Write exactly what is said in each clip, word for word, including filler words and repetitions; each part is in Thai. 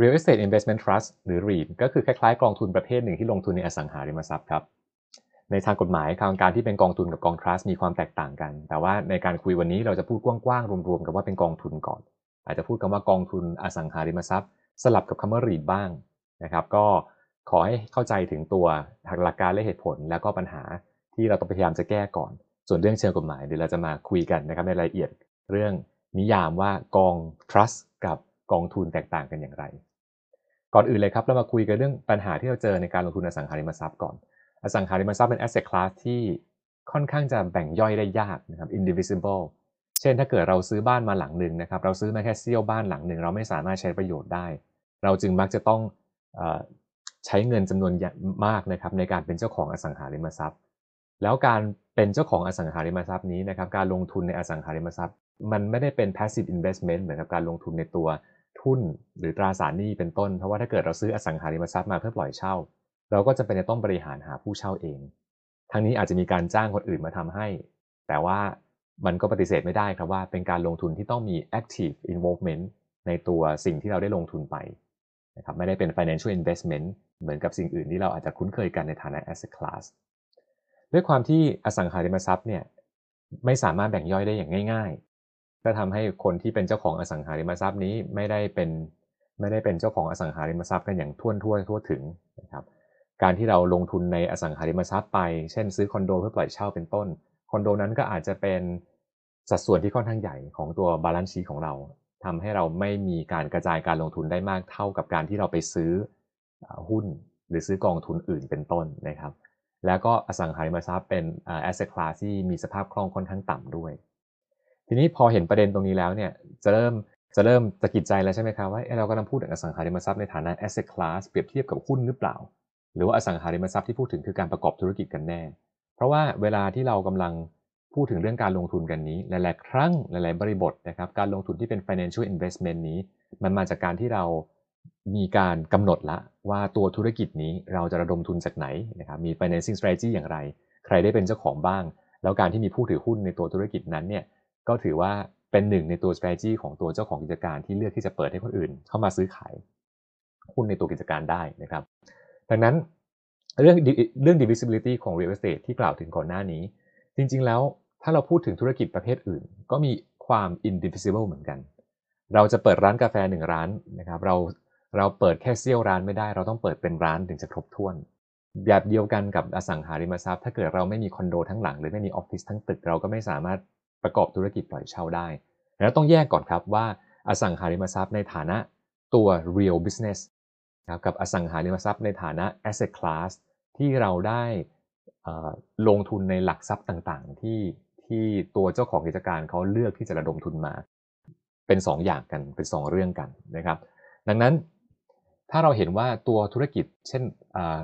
Real Estate Investment Trust หรือ รีท ก็คือคล้ายๆกองทุนประเภทหนึ่งที่ลงทุนในอสังหาริมทรัพย์ครับในทางกฎหมายทางการที่เป็นกองทุนกับกอง Trust มีความแตกต่างกันแต่ว่าในการคุยวันนี้เราจะพูดกว้างๆรวมๆกับว่าเป็นกองทุนก่อนอาจจะพูดคำว่ากองทุนอสังหาริมทรัพย์สลับกับคำว่า รีท บ้างนะครับก็ขอให้เข้าใจถึงตัวหลักการและเหตุผลแล้วก็ปัญหาที่เราต้องพยายามจะแก้ก่อนส่วนเรื่องเชิงกฎหมายเดี๋ยวเราจะมาคุยกันนะครับในรายละเอียดเรื่องนิยามว่ากอง Trust กับกองทุนแตกต่างกันอย่างไรก่อนอื่นเลยครับเรามาคุยกันเรื่องปัญหาที่เราเจอในการลงทุนอสังหาริมทรัพย์ก่อนอสังหาริมทรัพย์เป็น asset class ที่ค่อนข้างจะแบ่งย่อยได้ยากนะครับ indivisible เช่นถ้าเกิดเราซื้อบ้านมาหลังหนึ่งนะครับเราซื้อมาแค่เสี้ยวบ้านหลังหนึ่งเราไม่สามารถใช้ประโยชน์ได้เราจึงมักจะต้องเอ่อใช้เงินจำนวนมากนะครับในการเป็นเจ้าของอสังหาริมทรัพย์แล้วการเป็นเจ้าของอสังหาริมทรัพย์นี้นะครับการลงทุนในอสังหาริมทรัพย์มันไม่ได้เป็น passive investment เหมือนกับการลงทุนในตัวทุนหรือตราสารหนี้เป็นต้นเพราะว่าถ้าเกิดเราซื้ออสังหาริมทรัพย์มาเพื่อปล่อยเช่าเราก็จะเป็นต้องบริหารหาผู้เช่าเองทั้งนี้อาจจะมีการจ้างคนอื่นมาทำให้แต่ว่ามันก็ปฏิเสธไม่ได้ครับว่าเป็นการลงทุนที่ต้องมี active involvement ในตัวสิ่งที่เราได้ลงทุนไปนะครับไม่ได้เป็น financial investment เหมือนกับสิ่งอื่นที่เราอาจจะคุ้นเคยกันในฐานะ asset class ด้วยความที่อสังหาริมทรัพย์เนี่ยไม่สามารถแบ่งย่อยได้อย่างง่ายก็ทำให้คนที่เป็นเจ้าของอสังหาริมทรัพย์นี้ไม่ได้เป็นไม่ได้เป็นเจ้าของอสังหาริมทรัพย์กันอย่างท่วนทั่วทั่วถึงนะครับการที่เราลงทุนในอสังหาริมทรัพย์ไปเช่นซื้อคอนโดเพื่อปล่อยเช่าเป็นต้นคอนโดนั้นก็อาจจะเป็นสัดส่วนที่ค่อนข้างใหญ่ของตัวบาลานซ์ชีทของเราทำให้เราไม่มีการกระจายการลงทุนได้มากเท่ากับการที่เราไปซื้อหุ้นหรือซื้อกองทุนอื่นเป็นต้นนะครับแล้วก็อสังหาริมทรัพย์เป็น asset class ที่มีสภาพคล่องค่อนข้างต่ำด้วยทีนี้พอเห็นประเด็นตรงนี้แล้วเนี่ยจะเริ่มจะเริ่มสะกิดใจแล้วใช่ไหมครับว่าเรากำลังพูดถึงอสังหาริมทรัพย์ในฐานะ asset class เปรียบเทียบกับหุ้นหรือเปล่าหรือว่าอสังหาริมทรัพย์ที่พูดถึงคือการประกอบธุรกิจกันแน่เพราะว่าเวลาที่เรากำลังพูดถึงเรื่องการลงทุนกันนี้หลายๆครั้งหลายๆบริบทนะครับการลงทุนที่เป็น financial investment นี้มันมาจากการที่เรามีการกำหนดละว่าตัวธุรกิจนี้เราจะระดมทุนจากไหนนะครับมี financing strategy อย่างไรใครได้เป็นเจ้าของบ้างแล้วการที่มีผู้ถือหุ้นในตัวธุรกิจนั้นเนี่ยก็ถือว่าเป็นหนึ่งในตัว strategy ของตัวเจ้าของกิจการที่เลือกที่จะเปิดให้คนอื่นเข้ามาซื้อขายหุ้นในตัวกิจการได้นะครับดังนั้นเรื่องเรื่อง divisibility ของ real estate ที่กล่าวถึงก่อนหน้านี้จริงๆแล้วถ้าเราพูดถึงธุรกิจประเภทอื่นก็มีความ indivisible เหมือนกันเราจะเปิดร้านกาแฟหนึ่งร้านนะครับเราเราเปิดแค่เสี้ยวร้านไม่ได้เราต้องเปิดเป็นร้านถึงจะครบถ้วนแบบเดียวกันกับอสังหาริมทรัพย์ถ้าเกิดเราไม่มีคอนโดทั้งหลังหรือไม่มีออฟฟิศทั้งตึกเราก็ไม่สามารถประกอบธุรกิจปล่อยเช่าได้แล้วต้องแยกก่อนครับว่าอสังหาริมทรัพย์ในฐานะตัว real business นะครับกับอสังหาริมทรัพย์ในฐานะ asset class ที่เราได้ลงทุนในหลักทรัพย์ต่างๆที่ที่ตัวเจ้าของกิจการเขาเลือกที่จะระดมทุนมาเป็นสองอย่างกันเป็นสองเรื่องกันนะครับดังนั้นถ้าเราเห็นว่าตัวธุรกิจเช่น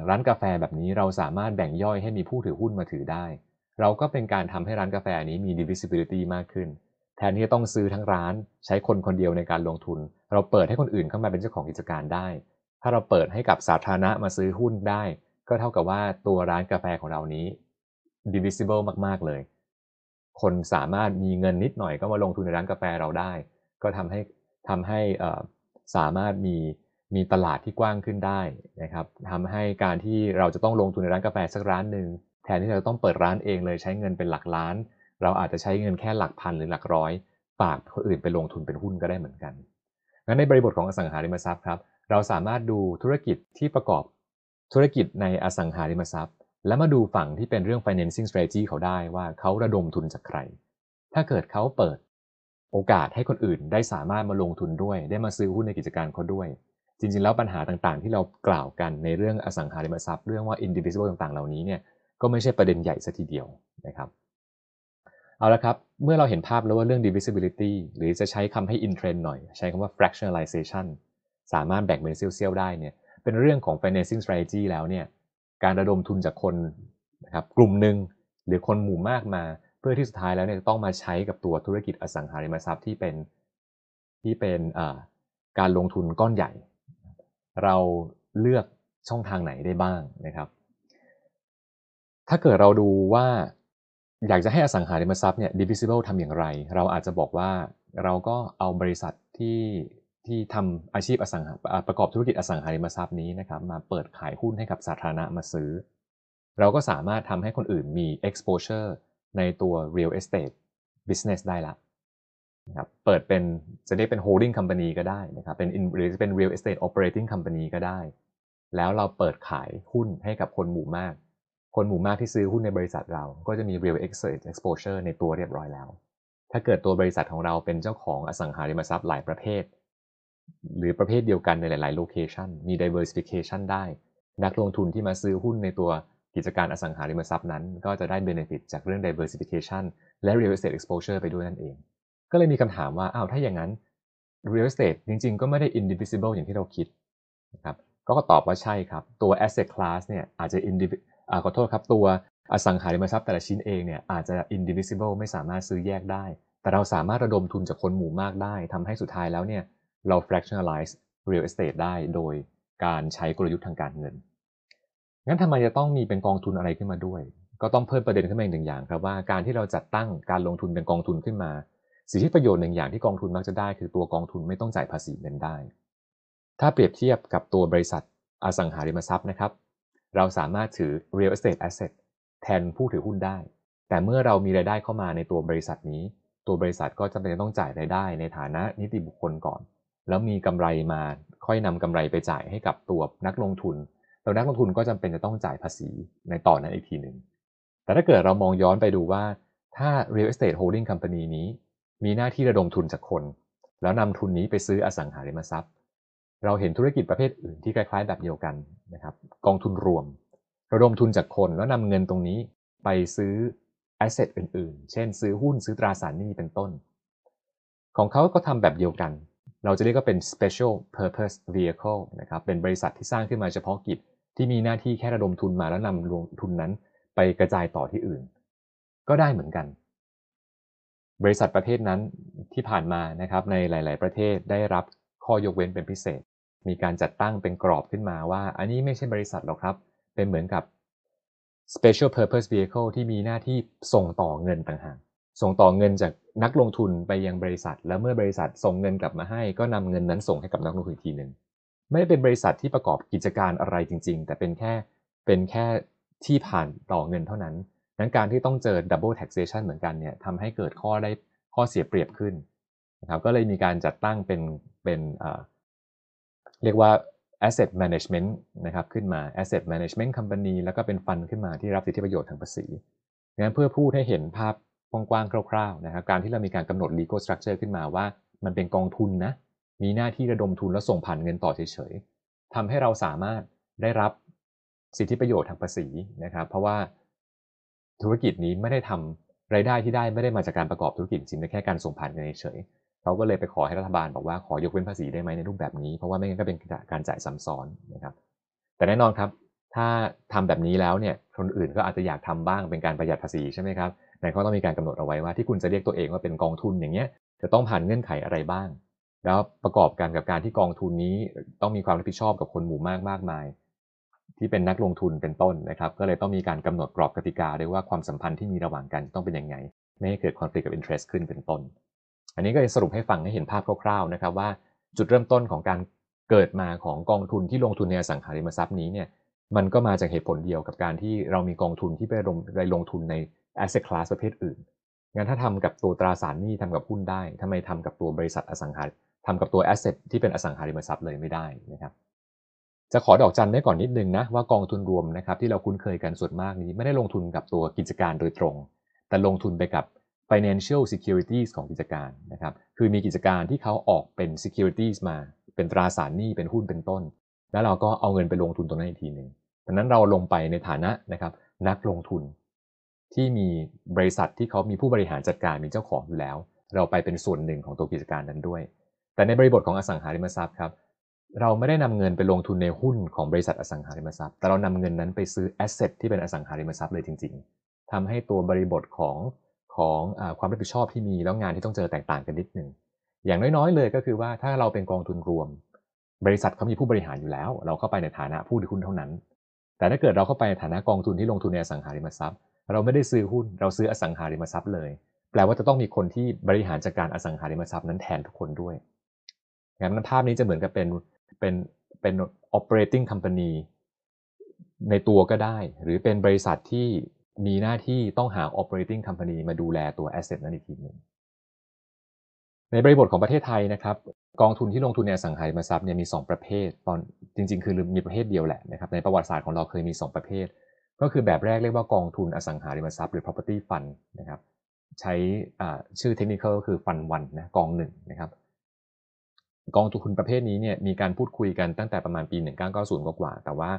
ร้านกาแฟแบบนี้เราสามารถแบ่งย่อยให้มีผู้ถือหุ้นมาถือได้เราก็เป็นการทำให้ร้านกาแฟนี้มี divisibility มากขึ้นแทนที่จะต้องซื้อทั้งร้านใช้คนคนเดียวในการลงทุนเราเปิดให้คนอื่นเข้ามาเป็นเจ้าของกิจการได้ถ้าเราเปิดให้กับสาธารณะมาซื้อหุ้นได้ก็เท่ากับว่าตัวร้านกาแฟของเรานี้ divisible มากๆเลยคนสามารถมีเงินนิดหน่อยก็มาลงทุนในร้านกาแฟเราได้ก็ทำให้ทำให้สามารถมีมีตลาดที่กว้างขึ้นได้นะครับทำให้การที่เราจะต้องลงทุนในร้านกาแฟสักร้านนึงแทนที่เราต้องเปิดร้านเองเลยใช้เงินเป็นหลักล้านเราอาจจะใช้เงินแค่หลักพันหรือหลักร้อยฝากคนอื่นไปลงทุนเป็นหุ้นก็ได้เหมือนกันงั้นในบริบทของอสังหาริมทรัพย์ครับเราสามารถดูธุรกิจที่ประกอบธุรกิจในอสังหาริมทรัพย์และมาดูฝั่งที่เป็นเรื่อง financing strategy เขาได้ว่าเขาระดมทุนจากใครถ้าเกิดเขาเปิดโอกาสให้คนอื่นได้สามารถมาลงทุนด้วยได้มาซื้อหุ้นในกิจการเขาด้วยจริงๆแล้วปัญหาต่างๆที่เรากล่าวกันในเรื่องอสังหาริมทรัพย์เรื่องว่า indivisible ต่างๆเหล่านี้เนี่ยก็ไม่ใช่ประเด็นใหญ่ซะทีเดียวนะครับเอาละครับเมื่อเราเห็นภาพแล้วว่าเรื่อง divisibility หรือจะใช้คำให้ in trend หน่อยใช้คำว่า fractionalization สามารถแบ่งเป็นเซี่ยวๆได้เนี่ยเป็นเรื่องของ financing strategy แล้วเนี่ยการระดมทุนจากคนนะครับกลุ่มหนึ่งหรือคนหมู่มากมาเพื่อที่สุดท้ายแล้วเนี่ยต้องมาใช้กับตัวธุรกิจอสังหาริมทรัพย์ที่เป็นที่เป็นการลงทุนก้อนใหญ่เราเลือกช่องทางไหนได้บ้างนะครับถ้าเกิดเราดูว่าอยากจะให้อสังหาริมทรัพย์เนี่ย divisible ทำอย่างไรเราอาจจะบอกว่าเราก็เอาบริษัทที่ ที่ทำอาชีพอสังหาประกอบธุรกิจอสังหาริมทรัพย์นี้นะครับมาเปิดขายหุ้นให้กับสาธารณะมาซื้อเราก็สามารถทำให้คนอื่นมี exposure ในตัว real estate business ได้ละนะครับเปิดเป็นจะได้เป็น holding company ก็ได้นะครับเป็นหรือจะเป็น real estate operating company ก็ได้แล้วเราเปิดขายหุ้นให้กับคนหมู่มากคนหมู่มากที่ซื้อหุ้นในบริษัทเราก็จะมี real estate exposure ในตัวเรียบร้อยแล้วถ้าเกิดตัวบริษัทของเราเป็นเจ้าของอสังหาริมทรัพย์หลายประเภทหรือประเภทเดียวกันในหลายๆ location มี diversification ได้นักลงทุนที่มาซื้อหุ้นในตัวกิจการอสังหาริมทรัพย์นั้นก็จะได้ benefit จากเรื่อง diversification และ real estate exposure ไปด้วยนั่นเองก็เลยมีคำถามว่าอ้าวถ้าอย่างนั้น real estate จริงๆก็ไม่ได้ indivisible อย่างที่เราคิดนะครับก็ตอบว่าใช่ครับตัว asset class เนี่ยอาจจะ indiv อ่าขอโทษครับตัวอสังหาริมทรัพย์แต่ละชิ้นเองเนี่ยอาจจะ indivisible ไม่สามารถซื้อแยกได้แต่เราสามารถระดมทุนจากคนหมู่มากได้ทำให้สุดท้ายแล้วเนี่ยเรา fractionalize real estate ได้โดยการใช้กลยุทธ์ทางการเงินงั้นทำไมจะต้องมีเป็นกองทุนอะไรขึ้นมาด้วยก็ต้องเพิ่มประเด็นขึ้นมาอีกหนึ่งอย่างครับว่าการที่เราจัดตั้งการลงทุนเป็นกองทุนขึ้นมาสิทธิประโยชน์หนึ่งอย่างที่กองทุนมักจะได้คือตัวกองทุนไม่ต้องจ่ายภาษีเงินได้ถ้าเปรียบเทียบกับตัวบริษัทอสังหาริมทรัพย์นะครับเราสามารถถือ real estate asset แทนผู้ถือหุ้นได้แต่เมื่อเรามีรายได้เข้ามาในตัวบริษัทนี้ตัวบริษัทก็จำเป็นต้องจ่ายรายได้ในฐานะนิติบุคคลก่อนแล้วมีกำไรมาค่อยนำกำไรไปจ่ายให้กับตัวนักลงทุนแล้วนักลงทุนก็จำเป็นจะต้องจ่ายภาษีในต่อนั้นอีกทีหนึ่งแต่ถ้าเกิดเรามองย้อนไปดูว่าถ้า real estate holding company นี้มีหน้าที่ระดมทุนจากคนแล้วนำทุนนี้ไปซื้ออสังหาริมทรัพย์เราเห็นธุรกิจประเภทอื่นที่คล้ายๆแบบเดียวกันนะครับกองทุนรวมระดมทุนจากคนแล้วนำเงินตรงนี้ไปซื้อ asset อื่นๆเช่นซื้อหุ้นซื้อตราสารหนี้เป็นต้นของเขาก็ทำแบบเดียวกันเราจะเรียกว่าเป็น special purpose vehicle นะครับเป็นบริษัทที่สร้างขึ้นมาเฉพาะกิจที่มีหน้าที่แค่ระดมทุนมาแล้วนำลงทุนนั้นไปกระจายต่อที่อื่นก็ได้เหมือนกันบริษัทประเภทนั้นที่ผ่านมานะครับในหลายๆประเทศได้รับข้อยกเว้นเป็นพิเศษมีการจัดตั้งเป็นกรอบขึ้นมาว่าอันนี้ไม่ใช่บริษัทหรอกครับเป็นเหมือนกับ special purpose vehicle ที่มีหน้าที่ส่งต่อเงินต่างหากส่งต่อเงินจากนักลงทุนไปยังบริษัทแล้วเมื่อบริษัทส่งเงินกลับมาให้ก็นำเงินนั้นส่งให้กับนักลงทุนอีกทีหนึ่งไม่ได้เป็นบริษัทที่ประกอบกิจการอะไรจริงๆแต่เป็นแค่เป็นแค่ที่ผ่านต่อเงินเท่านั้นดังการที่ต้องเจอ double taxation เหมือนกันเนี่ยทำให้เกิดข้อได้ข้อเสียเปรียบขึ้นนะครับก็เลยมีการจัดตั้งเป็นเป็นเอ่อเรียกว่า asset management นะครับขึ้นมา asset management company แล้วก็เป็นฟันขึ้นมาที่รับสิทธิประโยชน์ทางภาษีงั้นเพื่อพูดให้เห็นภาพกว้างๆคร่าวๆนะครับการที่เรามีการกำหนด legal structure ขึ้นมาว่ามันเป็นกองทุนนะมีหน้าที่ระดมทุนแล้วส่งผ่านเงินต่อเฉยๆทำให้เราสามารถได้รับสิทธิประโยชน์ทางภาษีนะครับเพราะว่าธุรกิจนี้ไม่ได้ทำรายได้ที่ได้ไม่ได้มาจากการประกอบธุรกิจจริงๆแค่การส่งผ่านเงินเฉยๆเขาก็เลยไปขอให้รัฐบาลบอกว่าขอยกเว้นภาษีได้ไหมในรูปแบบนี้เพราะว่าไม่งั้นก็เป็นการจ่ายซ้ำซ้อนนะครับแต่แน่นอนครับถ้าทำแบบนี้แล้วเนี่ยคนอื่นก็อาจจะอยากทำบ้างเป็นการประหยัดภาษีใช่ไหมครับในข้อต้องมีการกำหนดเอาไว้ว่าที่คุณจะเรียกตัวเองว่าเป็นกองทุนอย่างเงี้ยจะต้องผ่านเงื่อนไขอะไรบ้างแล้วประกอบกันกับการที่กองทุนนี้ต้องมีความรับผิดชอบกับคนหมู่มากมากมายที่เป็นนักลงทุนเป็นต้นนะครับก็เลยต้องมีการกำหนดกรอบกติกาด้วยว่าความสัมพันธ์ที่มีระหว่างกันต้องเป็นยังไงไม่ให้เกิด conflict of interest ขึ้นเป็นต้นอันนี้ก็จะสรุปให้ฟังให้เห็นภาพคร่าวๆนะครับว่าจุดเริ่มต้นของการเกิดมาของกองทุนที่ลงทุนในอสังหาริมทรัพย์นี้เนี่ยมันก็มาจากเหตุผลเดียวกับการที่เรามีกองทุนที่ไปลงทุนใน asset class ประเภทอื่นงั้นถ้าทำกับตัวตราสารหนี้ทำกับหุ้นได้ทำไมทำกับตัวบริษัทอสังหาทำกับตัว asset ที่เป็นอสังหาริมทรัพย์เลยไม่ได้นะครับจะขอดอกจันไว้ก่อนนิดนึงนะว่ากองทุนรวมนะครับที่เราคุ้นเคยกันส่วนมากนี้ไม่ได้ลงทุนกับตัวกิจการโดยตรงแต่ลงทุนไปกับ financial securities ของกิจการนะครับคือมีกิจการที่เขาออกเป็น securities มาเป็นตราสารหนี้เป็นหุ้นเป็นต้นแล้วเราก็เอาเงินไปลงทุนตรงนั้นอีกทีนึงดังนั้นเราลงไปในฐานะนะครับนักลงทุนที่มีบริษัทที่เขามีผู้บริหารจัดการมีเจ้าของอยู่แล้วเราไปเป็นส่วนหนึ่งของตัวกิจการนั้นด้วยแต่ในบริบทของอสังหาริมทรัพย์ครับเราไม่ได้นำเงินไปลงทุนในหุ้นของบริษัทอสังหาริมทรัพย์แต่เรานำเงินนั้นไปซื้อแอสเซทที่เป็นอสังหาริมทรัพย์เลยจริงๆทำให้ตัวบริบทของของความรับผิดชอบที่มีแล้วงานที่ต้องเจอแตกต่างกันนิดนึงอย่างน้อยๆเลยก็คือว่าถ้าเราเป็นกองทุนรวมบริษัทเขามีผู้บริหารอยู่แล้วเราเข้าไปในฐานะผู้ถือหุ้นเท่านั้นแต่ถ้าเกิดเราเข้าไปในฐานะกองทุนที่ลงทุนในอสังหาริมทรัพย์เราไม่ได้ซื้อหุ้นเราซื้ออสังหาริมทรัพย์เลยแปลว่าจะต้องมีคนที่บริหารจัดการอสังหาริมทรัพย์นั้นแทนทุกคนด้วย งั้นภาพนี้จะเหมือนกับเป็นเป็นเป็น operating company ในตัวก็ได้หรือเป็นบริษัทที่มีหน้าที่ต้องหา operating company มาดูแลตัว asset นั้นอีกทีหนึ่งในบริบทของประเทศไทยนะครับกองทุนที่ลงทุนในอสังหาริมทรัพย์เนี่ยมีสองประเภทตอนจริงๆคือมีประเภทเดียวแหละนะครับในประวัติศาสตร์ของเราเคยมีสองประเภทก็คือแบบแรกเรียกว่ากองทุนอสังหาริมทรัพย์หรือ property fund นะครับใช้ชื่อ technical คือ fund หนึ่งนะกองหนึ่งนะครับกองทุนประเภทนี้เนี่ยมีการพูดคุยกันตั้งแต่ประมาณปีหนึ่งพันเก้าร้อยเก้าสิบกว่าๆแต่ว่า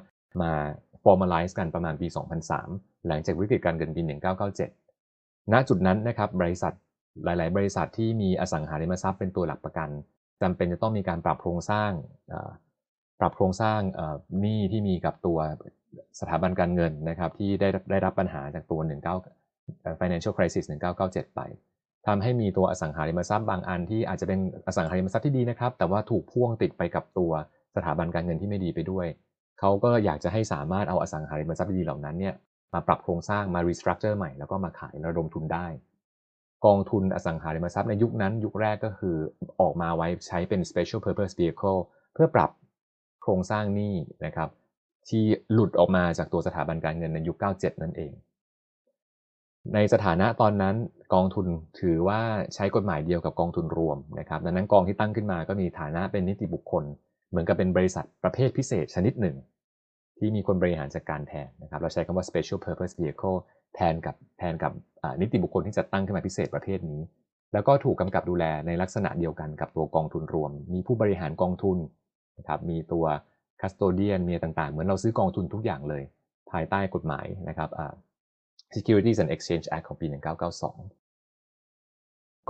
มา formalize กันประมาณปีสองพันสามหลังจากวิกฤตการเงินปีหนึ่งพันเก้าร้อยเก้าสิบเจ็ดณจุดนั้นนะครับบริษัทหลายๆบริษัทที่มีอสังหาริมทรัพย์เป็นตัวหลักประกันจำเป็นจะต้องมีการปรับโครงสร้างปรับโครงสร้างหนี้ที่มีกับตัวสถาบันการเงินนะครับที่ได้ได้รับปัญหาจากตัวสิบเก้า Financial Crisis หนึ่งพันเก้าร้อยเก้าสิบเจ็ดไปทำให้มีตัวอสังหาริมทรัพย์บางอันที่อาจจะเป็นอสังหาริมทรัพย์ที่ดีนะครับแต่ว่าถูกพ่วงติดไปกับตัวสถาบันการเงินที่ไม่ดีไปด้วยเขาก็อยากจะให้สามารถเอาอสังหาริมทรัพย์ดีเหล่านั้นเนี่ยมาปรับโครงสร้างมา restructure ใหม่แล้วก็มาขายระดมทุนได้กองทุนอสังหาริมทรัพย์ในยุคนั้นยุคแรกก็คือออกมาไว้ใช้เป็น special purpose vehicle เพื่อปรับโครงสร้างหนี้นะครับที่หลุดออกมาจากตัวสถาบันการเงินในยุคเก้าสิบเจ็ดนั่นเองในสถานะตอนนั้นกองทุนถือว่าใช้กฎหมายเดียวกับกองทุนรวมนะครับดังนั้นกองที่ตั้งขึ้นมาก็มีฐานะเป็นนิติบุคคลเหมือนกับเป็นบริษัทประเภทพิเศษชนิดหนึ่งที่มีคนบริหารจัดการแทนนะครับเราใช้คำว่า special purpose vehicle แทนกับแทนกับนิติบุคคลที่จัดตั้งขึ้นมาพิเศษประเภทนี้แล้วก็ถูกกำกับดูแลในลักษณะเดียวกันกับตัวกองทุนรวมมีผู้บริหารกองทุนนะครับมีตัวคัสโตเดียนมีต่างๆเหมือนเราซื้อกองทุนทุกอย่างเลยภายใต้กฎหมายนะครับ Securities and Exchange Act ของปีหนึ่งพันเก้าร้อยเก้าสิบสอง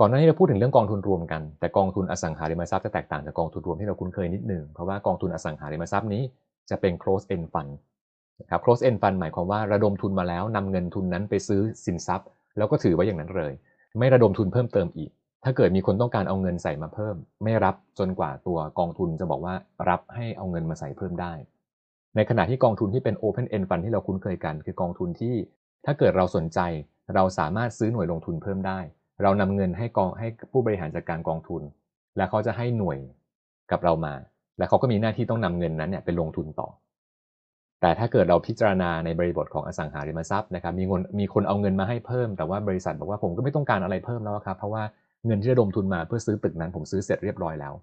ก่อนหน้านี้เราพูดถึงเรื่องกองทุนรวมกันแต่กองทุนอสังหาริมทรัพย์จะแตกต่างจากกองทุนรวมที่เราคุ้นเคยนิดนึงเพราะว่ากองทุนอสังหาริมทรัพย์นี้จะเป็น close end fund นะครับ close end fund หมายความว่าระดมทุนมาแล้วนำเงินทุนนั้นไปซื้อสินทรัพย์แล้วก็ถือไว้อย่างนั้นเลยไม่ระดมทุนเพิ่มเติมอีกถ้าเกิดมีคนต้องการเอาเงินใส่มาเพิ่มไม่รับจนกว่าตัวกองทุนจะบอกว่ารับให้เอาเงินมาใส่เพิ่มได้ในขณะที่กองทุนที่เป็น open end fund ที่เราคุ้นเคยกันคือกองทุนที่ถ้าเกิดเราสนใจเราสามารถซื้อหน่วยลงทุนเพิ่มได้เรานำเงินให้กองให้ผู้บริหารจัดการกองทุนและเขาจะให้หน่วยกับเรามาและเขาก็มีหน้าที่ต้องนำเงินนั้นเนี่ยไปลงทุนต่อแต่ถ้าเกิดเราพิจารณาในบริบทของอสังหาริมทรัพย์นะครับมีคนมีคนเอาเงินมาให้เพิ่มแต่ว่าบริษัทบอกว่าผมก็ไม่ต้องการอะไรเพิ่มแล้วครับเพราะว่าเงินที่ระดมทุนมาเพื่อซื้อตึกนั้นผมซื้อเสร็จเรียบร้อยแล้ว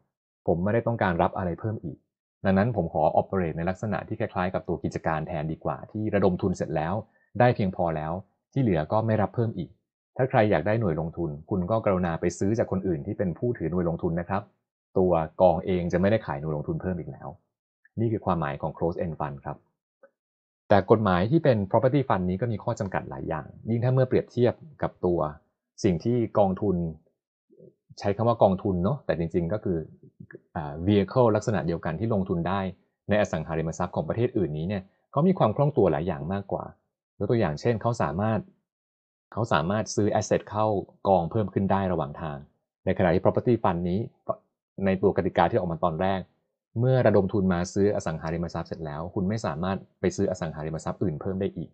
ผมไม่ได้ต้องการรับอะไรเพิ่มอีกดังนั้นผมขอ operate ในลักษณะที่คล้ายๆกับตัวกิจการแทนดีกว่าที่ระดมทุนเสร็จแล้วได้เพียงพอแล้วที่เหลือก็ไม่รับเพิ่มอีกถ้าใครอยากได้หน่วยลงทุนคุณก็กรุณาไปซื้อจากคนอื่นที่เป็นผู้ถือหน่วยลงทุนนะครับตัวกองเองจะไม่ได้ขายหน่วยลงทุนเพิ่มอีกแล้วนี่คือความหมายของ close end fund ครับแต่กฎหมายที่เป็น property fund นี้ก็มีข้อจำกัดหลายอย่างยิ่งถ้าเมื่อเปรียบเทียบกับตัวสิ่งที่กองทุนใช้คำว่ากองทุนเนาะแต่จริงๆก็คือ vehicle ลักษณะเดียวกันที่ลงทุนได้ในอสังหาริมทรัพย์ของประเทศอื่นนี้เนี่ยเขามีความคล่องตัวหลายอย่างมากกว่ายกตัวอย่างเช่นเขาสามารถเขาสามารถซื้อ asset เข้ากองเพิ่มขึ้นได้ระหว่างทางในขณะที่ property fund นี้ในตัวกติกาที่ออกมาตอนแรกเมื่อระดมทุนมาซื้ออสังหาริมทรัพย์เสร็จแล้วคุณไม่สามารถไปซื้ออสังหาริมทรัพย์อื่นเพิ่มได้อีก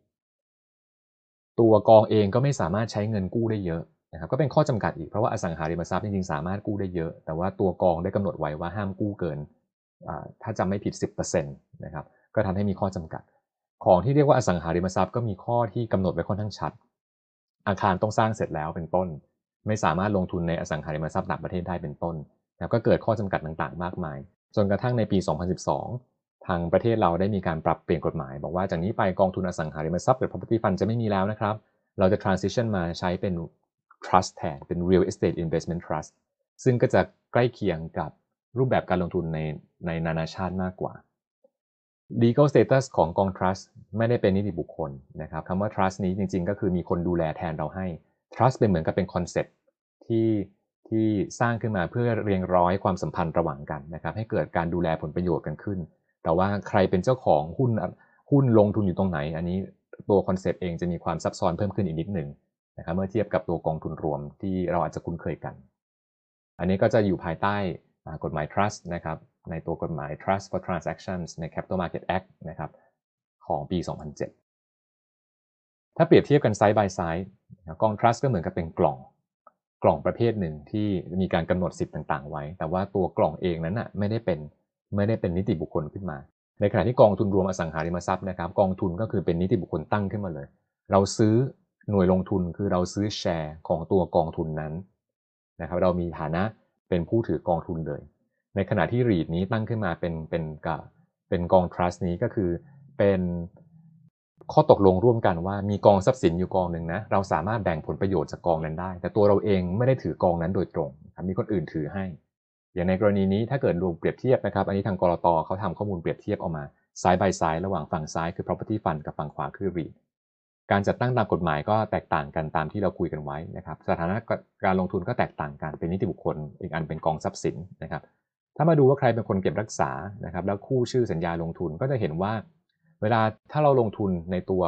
ตัวกองเองก็ไม่สามารถใช้เงินกู้ได้เยอะนะครับก็เป็นข้อจำกัดอีกเพราะว่าอสังหาริมทรัพย์จริงๆสามารถกู้ได้เยอะแต่ว่าตัวกองได้กำหนดไว้ว่าห้ามกู้เกินถ้าจำไม่ผิด สิบเปอร์เซ็นต์ นะครับก็ทำให้มีข้อจำกัดของที่เรียกว่าอสังหาริมทรัพย์ก็มีข้อที่กำหนดไว้ค่อนข้างชัดอาคารต้องสร้างเสร็จแล้วเป็นต้นไม่สามารถลงทุนในอสังหาริมทรัพย์ต่างประเทศได้เป็นต้นแล้วก็เกิดข้อจำกัดต่างๆมากมายจนกระทั่งในปีสองพันสิบสองทางประเทศเราได้มีการปรับเปลี่ยนกฎหมายบอกว่าจากนี้ไปกองทุนอสังหาริมทรัพย์หรือ property fund จะไม่มีแล้วนะครับเราจะ transition มาใช้เป็น trust แทนเป็น Real Estate Investment Trust ซึ่งก็จะใกล้เคียงกับรูปแบบการลงทุนในในนานาชาติมากกว่า legal status ของกอง trust ไม่ได้เป็นนิติบุคคลนะครับคำว่า trust นี้จริงๆก็คือมีคนดูแลแทนเราให้ trust เป็นเหมือนกับเป็น concept ที่ที่สร้างขึ้นมาเพื่อเรียงร้อยความสัมพันธ์ระหว่างกันนะครับให้เกิดการดูแลผลประโยชน์กันขึ้นแต่ว่าใครเป็นเจ้าของหุ้นหุ้นลงทุนอยู่ตรงไหนอันนี้ตัวคอนเซปต์เองจะมีความซับซ้อนเพิ่มขึ้นอีกนิดหนึ่งนะครับเมื่อเทียบกับตัวกองทุนรวมที่เราอาจจะคุ้นเคยกันอันนี้ก็จะอยู่ภายใต้กฎหมาย trust นะครับในตัวกฎหมาย trust for transactions ใน Capital Market Act นะครับของปีสองพันเจ็ดถ้าเปรียบเทียบกัน side by side กอง trust ก็เหมือนกับเป็นกล่อง กล่องประเภทหนึ่งที่มีการกำหนดสิทธิ์ต่างๆไว้แต่ว่าตัวกล่องเองนั้นน่ะไม่ได้เป็นไม่ได้เป็นนิติบุคคลขึ้นมาในขณะที่กองทุนรวมอสังหาริมทรัพย์นะครับกองทุนก็คือเป็นนิติบุคคลตั้งขึ้นมาเลยเราซื้อหน่วยลงทุนคือเราซื้อแชร์ของตัวกองทุนนั้นนะครับเรามีฐานะเป็นผู้ถือกองทุนเลยในขณะที่รีทนี้ตั้งขึ้นมาเป็นเป็นกับเป็นกองทรัสต์นี้ก็คือเป็นข้อตกลงร่วมกันว่ามีกองทรัพย์สินอยู่กองหนึ่งนะเราสามารถแบ่งผลประโยชน์จากกองนั้นได้แต่ตัวเราเองไม่ได้ถือกองนั้นโดยตรงมีคนอื่นถือให้อย่างในกรณีนี้ถ้าเกิดรวมเปรียบเทียบนะครับอันนี้ทางกลต.เขาทำข้อมูลเปรียบเทียบออกมา side by side ระหว่างฝั่งซ้ายคือ property fund กับฝั่งขวาคือ รีท การจัดตั้งตามกฎหมายก็แตกต่างกันตามที่เราคุยกันไว้นะครับสถานะการลงทุนก็แตกต่างกันเป็นนิติบุคคลอีกอันเป็นกองทรัพย์สินนะครับถ้ามาดูว่าใครเป็นคนเก็บรักษานะครับแล้วคู่ชื่อสัญญาลงทุนก็จะเห็นว่าเวลาถ้าเราลงทุนในตัว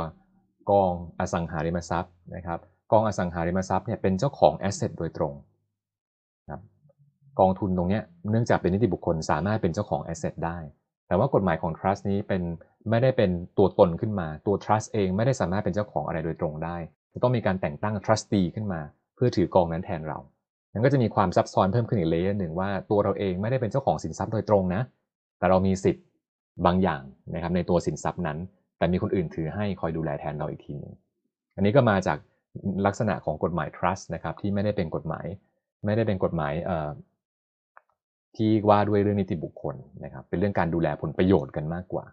กองอสังหาริมทรัพย์นะครับกองอสังหาริมทรัพย์เนี่ยเป็นเจ้าของแอสเซทโดยตรงกองทุนตรงนี้เนื่องจากเป็นนิติบุคคลสามารถเป็นเจ้าของแอสเซทได้แต่ว่ากฎหมายของ trust นี้เป็นไม่ได้เป็นตัวตนขึ้นมาตัว trust เองไม่ได้สามารถเป็นเจ้าของอะไรโดยตรงได้จะต้องมีการแต่งตั้ง trustee ขึ้นมาเพื่อถือกองนั้นแทนเรานั้นก็จะมีความซับซ้อนเพิ่มขึ้นอีกเลเยอร์หนึ่งว่าตัวเราเองไม่ได้เป็นเจ้าของสินทรัพย์โดยตรงนะแต่เรามีสิทธิ์บางอย่างนะครับในตัวสินทรัพย์นั้นแต่มีคนอื่นถือให้คอยดูแลแทนเราอีกทีนึงอันนี้ก็มาจากลักษณะของกฎหมาย trust นะครับที่ไม่ได้เป็นกฎหมายไม่ได้เป็นกฎหมายที่ว่าด้วยเรื่องนิติบุคคลนะครับเป็นเรื่องการดูแลผลประโยชน์กันมากกว่า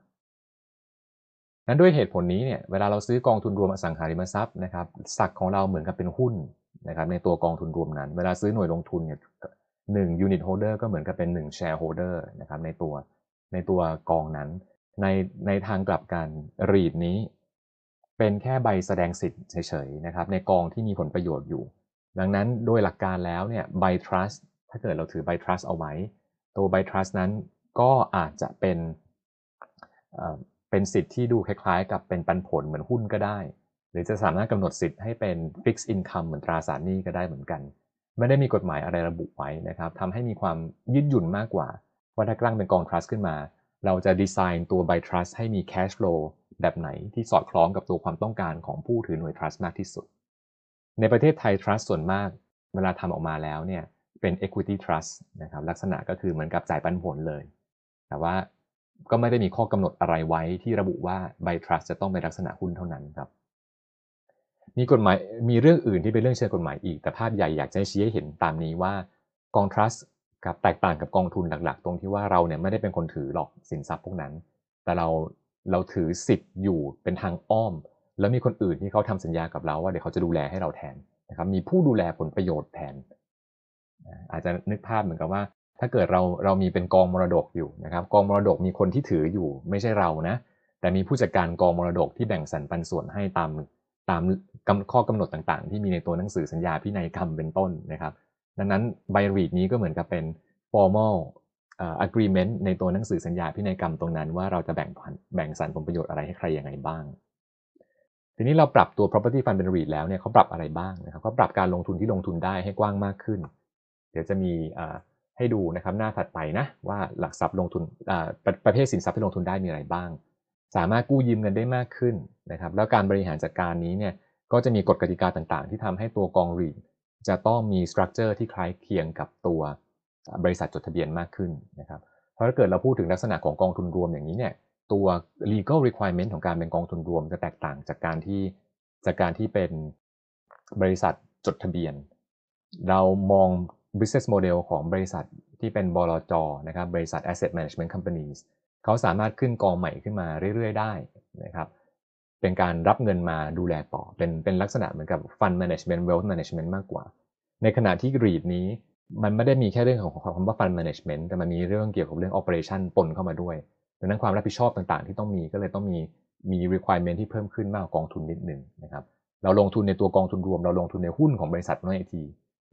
นั้นด้วยเหตุผลนี้เนี่ยเวลาเราซื้อกองทุนรวมอสังหาริมทรัพย์นะครับศักดิ์ของเราเหมือนกับเป็นหุ้นนะครับในตัวกองทุนรวมนั้นเวลาซื้อหน่วยลงทุนเนี่ยหนึ่ง unit holder ก็เหมือนกับเป็นหนึ่ง share holder นะครับในตัวในตัวกองนั้นในในทางกลับกัน รีท นี้เป็นแค่ใบแสดงสิทธิ์เฉยๆนะครับในกองที่มีผลประโยชน์อยู่ดังนั้นโดยหลักการแล้วเนี่ยใบ trustถ้าเกิดเราถือใบ trust เอาไว้ตัวใบ trust นั้นก็อาจจะเป็นเป็นสิทธิ์ที่ดูคล้ายๆกับเป็นปันผลเหมือนหุ้นก็ได้หรือจะสามารถกำหนดสิทธิ์ให้เป็น fixed income เหมือนตราสารหนี้ก็ได้เหมือนกันไม่ได้มีกฎหมายอะไรระบุไว้นะครับทำให้มีความยืดหยุ่นมากกว่าว่าถ้าตั้งเป็นกอง trust ขึ้นมาเราจะดีไซน์ตัวใบ trust ให้มี cash flow แบบไหนที่สอดคล้องกับตัวความต้องการของผู้ถือหน่วย trust มากที่สุดในประเทศไทย trust ส่วนมากเวลาทำออกมาแล้วเนี่ยเป็น equity trust นะครับลักษณะก็คือเหมือนกับจ่ายปันผลเลยแต่ว่าก็ไม่ได้มีข้อกำหนดอะไรไว้ที่ระบุว่าใบ trust จะต้องเป็นลักษณะหุ้นเท่านั้นครับมีกฎหมายมีเรื่องอื่นที่เป็นเรื่องเชิงกฎหมายอีกแต่ภาพใหญ่อยากจะให้ชี้ให้เห็นตามนี้ว่ากอง trust กับแตกต่างกับกองทุนหลักๆตรงที่ว่าเราเนี่ยไม่ได้เป็นคนถือหรอกสินทรัพย์พวกนั้นแต่เราเราถือสิทธิ์อยู่เป็นทางอ้อมแล้วมีคนอื่นที่เขาทำสัญญากับเราว่าเดี๋ยวเขาจะดูแลให้เราแทนนะครับมีผู้ดูแลผลประโยชน์แทนอาจจะนึกภาพเหมือนกับว่าถ้าเกิดเราเรามีเป็นกองมรดกอยู่นะครับกองมรดกมีคนที่ถืออยู่ไม่ใช่เรานะแต่มีผู้จัดการกองมรดกที่แบ่งสรรปันส่วนให้ตามตามข้อกำหนดต่างๆที่มีในตัวหนังสือสัญญาพินัยกรรมเป็นต้นนะครับดังนั้นใบ รีท นี้ก็เหมือนกับเป็น formal agreement ในตัวหนังสือสัญญาพินัยกรรมตรงนั้นว่าเราจะแบ่งแบ่งสรรผลประโยชน์อะไรให้ใครยังไงบ้างทีนี้เราปรับตัว property fund เป็น รีท แล้วเนี่ยเขาปรับอะไรบ้างนะครับเขาปรับการลงทุนที่ลงทุนได้ให้กว้างมากขึ้นเดี๋ยวจะมีให้ดูนะครับหน้าถัดไปนะว่าหลักทรัพย์ลงทุนประประเภทสินทรัพย์ที่ลงทุนได้มีอะไรบ้างสามารถกู้ยืมเงินได้มากขึ้นนะครับแล้วการบริหารจัดการนี้เนี่ยก็จะมีกฎกติกาต่างๆที่ทำให้ตัวกอง รีท จะต้องมีสตรัคเจอร์ที่คล้ายเคียงกับตัวบริษัทจดทะเบียนมากขึ้นนะครับเพราะถ้าเกิดเราพูดถึงลักษณะของกองทุนรวมอย่างนี้เนี่ยตัว legal requirement ของการเป็นกองทุนรวมจะแตกต่างจากการที่จากการที่เป็นบริษัทจดทะเบียนเรามอง business model ของบริษัทที่เป็นบลจ.นะครับบริษัท asset management companies เขาสามารถขึ้นกองใหม่ขึ้นมาเรื่อยๆได้นะครับเป็นการรับเงินมาดูแลต่อเป็นเป็นลักษณะเหมือนกับ fund management wealth management มากกว่าในขณะที่ รีท นี้มันไม่ได้มีแค่เรื่องของคำว่า fund management แต่มันมีเรื่องเกี่ยวกับเรื่อง operation ปนเข้ามาด้วยดังนั้นความรับผิดชอบต่างๆที่ต้องมีก็เลยต้องมีมี requirement ที่เพิ่มขึ้นมากกว่ากองทุนนิดนึงนะครับเราลงทุนในตัวกองทุนรวมเราลงทุนในหุ้นของบริษัทพวกนั้นอีกที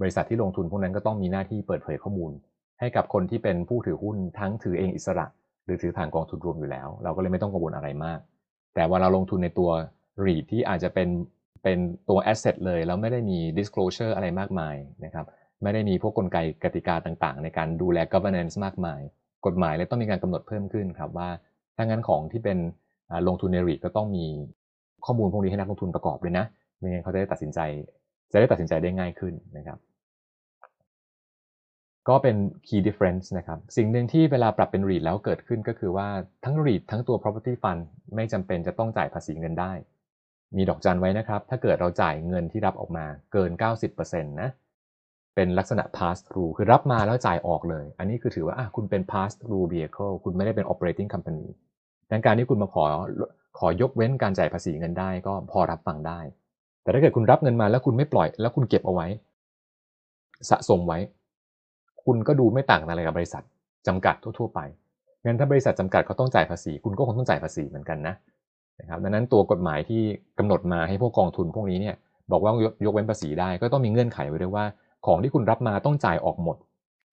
บริษัทที่ลงทุนพวกนั้นก็ต้องมีหน้าที่เปิดเผยข้อมูลให้กับคนที่เป็นผู้ถือหุ้นทั้งถือเองอิสระหรือถือผ่านกองทุนรวมอยู่แล้วเราก็เลยไม่ต้องกังวลอะไรมากแต่ว่าเราลงทุนในตัว รีท ที่อาจจะเป็นเป็นตัว asset เลยแล้วไม่ได้มี disclosure อะไรมากมายนะครับไม่ได้มีพวกกลไกกติกาต่างๆในการดูแล governance มากมายกฎหมายเลยต้องมีการกำหนดเพิ่มขึ้นครับว่าถ้างั้นของที่เป็นลงทุนใน รีท ก็ต้องมีข้อมูลพวกนี้ให้นักลงทุนประกอบด้วยนะไม่งั้นเขาจะได้ตัดสินใจจะได้ตัดสินใจได้ง่ายขึ้นนะครับ ก็เป็น key difference นะครับสิ่งหนึ่งที่เวลาปรับเป็น รีท แล้วเกิดขึ้นก็คือว่าทั้ง รีท ทั้งตัว property fund ไม่จำเป็นจะต้องจ่ายภาษีเงินได้มีดอกจันไว้นะครับถ้าเกิดเราจ่ายเงินที่รับออกมาเกิน เก้าสิบเปอร์เซ็นต์ นะเป็นลักษณะ pass through คือรับมาแล้วจ่ายออกเลยอันนี้คือถือว่าอ่ะคุณเป็น pass through vehicle คุณไม่ได้เป็น operating company ดังการที่คุณมาขอขอยกเว้นการจ่ายภาษีเงินได้ก็พอรับฟังได้แต่ถ้าเกิดคุณรับเงินมาแล้วคุณไม่ปล่อยแล้วคุณเก็บเอาไว้สะสมไว้คุณก็ดูไม่ต่างอะไรกับบริษัทจำกัดทั่วๆไปงั้นถ้าบริษัทจำกัดเขาต้องจ่ายภาษีคุณก็คงต้องจ่ายภาษีเหมือนกันนะนะครับดังนั้นตัวกฎหมายที่กำหนดมาให้พวกกองทุนพวกนี้เนี่ยบอกว่ายกเว้นภาษีได้ก็ต้องมีเงื่อนไขไว้ด้วยว่าของที่คุณรับมาต้องจ่ายออกหมด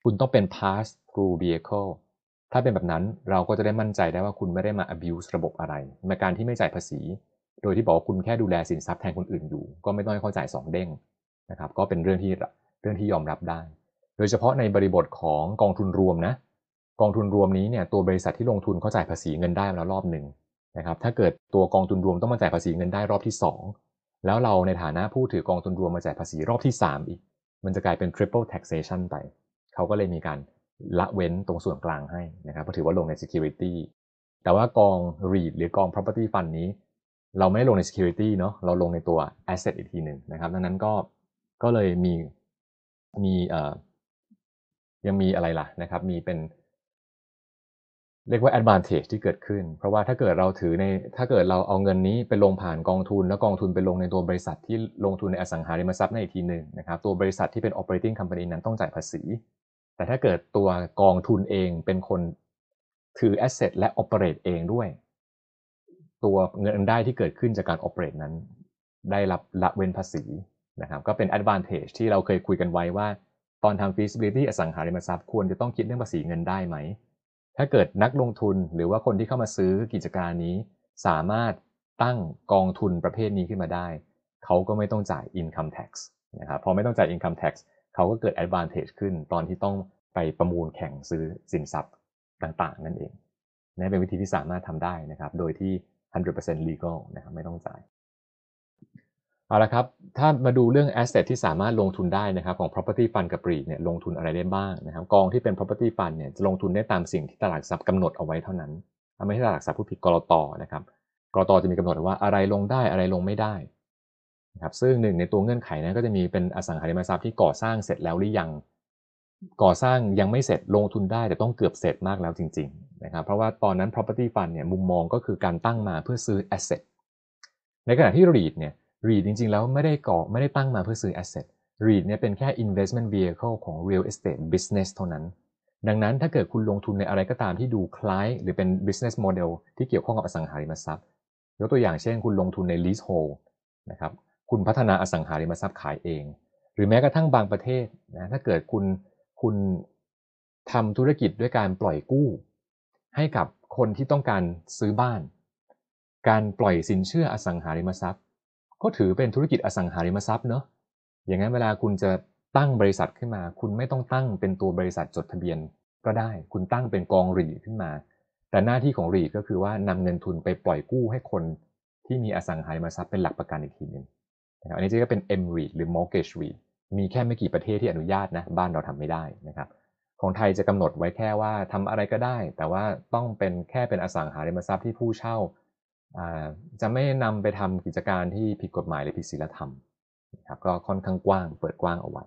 คุณต้องเป็น pass through vehicle ถ้าเป็นแบบนั้นเราก็จะได้มั่นใจได้ว่าคุณไม่ได้มา abuse ระบบอะไรในการที่ไม่จ่ายภาษีโดยที่บอกว่าคุณแค่ดูแลสินทรัพย์แทนคนอื่นอยู่ก็ไม่ต้องให้เขาจ่ายสองเด้งนะครับก็เป็นเรื่องที่เรื่องที่ยอมรับได้โดยเฉพาะในบริบทของกองทุนรวมนะกองทุนรวมนี้เนี่ยตัวบริษัทที่ลงทุนเขาจ่ายภาษีเงินได้มาแล้วรอบหนึ่งนะครับถ้าเกิดตัวกองทุนรวมต้องมาจ่ายภาษีเงินได้รอบที่สองแล้วเราในฐานะผู้ถือกองทุนรวมมาจ่ายภาษีรอบที่สามอีกมันจะกลายเป็น triple taxation ไปเขาก็เลยมีการละเว้นตรงส่วนกลางให้นะครับเพราะถือว่าลงใน security แต่ว่ากอง รีท หรือกอง property fund นี้เราไม่ได้ลงใน security เนาะเราลงในตัว asset อีกทีหนึ่งนะครับดังนั้นก็ก็เลยมีมีเอ่อยังมีอะไรล่ะนะครับมีเป็นเรียกว่า advantage ที่เกิดขึ้นเพราะว่าถ้าเกิดเราถือในถ้าเกิดเราเอาเงินนี้ไปลงผ่านกองทุนแล้วกองทุนไปลงในตัวบริษัทที่ลงทุนในอสังหาริมทรัพย์นั่นอีกทีหนึ่งนะครับตัวบริษัทที่เป็น operating company นั้นต้องจ่ายภาษีแต่ถ้าเกิดตัวกองทุนเองเป็นคนถือ asset และ operate เองด้วยตัวเงินได้ที่เกิดขึ้นจากการ operate นั้นได้รับละเว้นภาษีนะครับก็เป็น advantage ที่เราเคยคุยกันไว้ว่าตอนทำ feasibility อสังหาริมทรัพย์ควรจะต้องคิดเรื่องภาษีเงินได้ไหมถ้าเกิดนักลงทุนหรือว่าคนที่เข้ามาซื้อกิจการนี้สามารถตั้งกองทุนประเภทนี้ขึ้นมาได้เขาก็ไม่ต้องจ่าย income tax นะครับพอไม่ต้องจ่าย income tax เขาก็เกิด advantage ขึ้นตอนที่ต้องไปประมูลแข่งซื้อสินทรัพย์ต่างๆนั่นเองนี่เป็นวิธีที่สามารถทำได้นะครับโดยที่ หนึ่งร้อยเปอร์เซ็นต์ legal นะครับไม่ต้องจ่ายเอาละครับถ้ามาดูเรื่อง asset ที่สามารถลงทุนได้นะครับของ property fund กับ รีท เนี่ยลงทุนอะไรได้บ้างนะครับกองที่เป็น property fund เนี่ยจะลงทุนได้ตามสิ่งที่ตลาดหลักทรัพย์กำหนดเอาไว้เท่านั้นไม่ใช่ตลาดหลักทรัพย์ผู้ผิดก.ล.ต.นะครับก.ล.ต.จะมีกำหนดว่าอะไรลงได้อะไรลงไม่ได้นะครับซึ่งหนึ่งในตัวเงื่อนไขนั้นก็จะมีเป็นอสังหาริมทรัพย์ที่ก่อสร้างเสร็จแล้วหรือยังก่อสร้างยังไม่เสร็จลงทุนได้แต่ต้องเกือบเสร็จมากแล้วจริงๆนะครับเพราะว่าตอนนั้น property fund เนี่ยมุมมองก็คือการตั้งมาเพื่อซื้อ asset ในขณะที่ รีท เนี่ยรีท จริงๆแล้วไม่ได้ก่อไม่ได้ตั้งมาเพื่อซื้อ asset รีท เนี่ยเป็นแค่ investment vehicle ของ real estate business เท่านั้นดังนั้นถ้าเกิดคุณลงทุนในอะไรก็ตามที่ดูคล้ายหรือเป็น business model ที่เกี่ยวข้องกับอสังหาริมทรัพย์ยกตัวอย่างเช่นคุณลงทุนใน leasehold นะครับคุณพัฒนาอสังหาริมทรัพย์ขายเองหรือแม้กระทั่งบางประเทศนะถ้าเกิดคุณคุณทำธุรกิจด้วยการปล่อยกู้ให้กับคนที่ต้องการซื้อบ้านการปล่อยสินเชื่ออสังหาริมทรัพย์ก็ถือเป็นธุรกิจอสังหาริมทรัพย์เนอะอย่างนั้นเวลาคุณจะตั้งบริษัทขึ้นมาคุณไม่ต้องตั้งเป็นตัวบริษัทจดทะเบียนก็ได้คุณตั้งเป็นกอง รีท ขึ้นมาแต่หน้าที่ของ รีท ก็คือว่านำเงินทุนไปปล่อยกู้ให้คนที่มีอสังหาริมทรัพย์เป็นหลักประกันอีกทีหนึ่งอันนี้จะเป็น เอ็ม รีท หรือ Mortgage รีท มีแค่ไม่กี่ประเทศที่อนุญาตนะบ้านเราทำไม่ได้นะครับของไทยจะกำหนดไว้แค่ว่าทำอะไรก็ได้แต่ว่าต้องเป็นแค่เป็นอสังหาริมทรัพย์ที่ผู้เช่าจะไม่นำไปทำกิจการที่ผิดกฎหมายหรือผิดศีลธรรมนะครับก็ค่อนข้างกว้างเปิดกว้างเอาไว้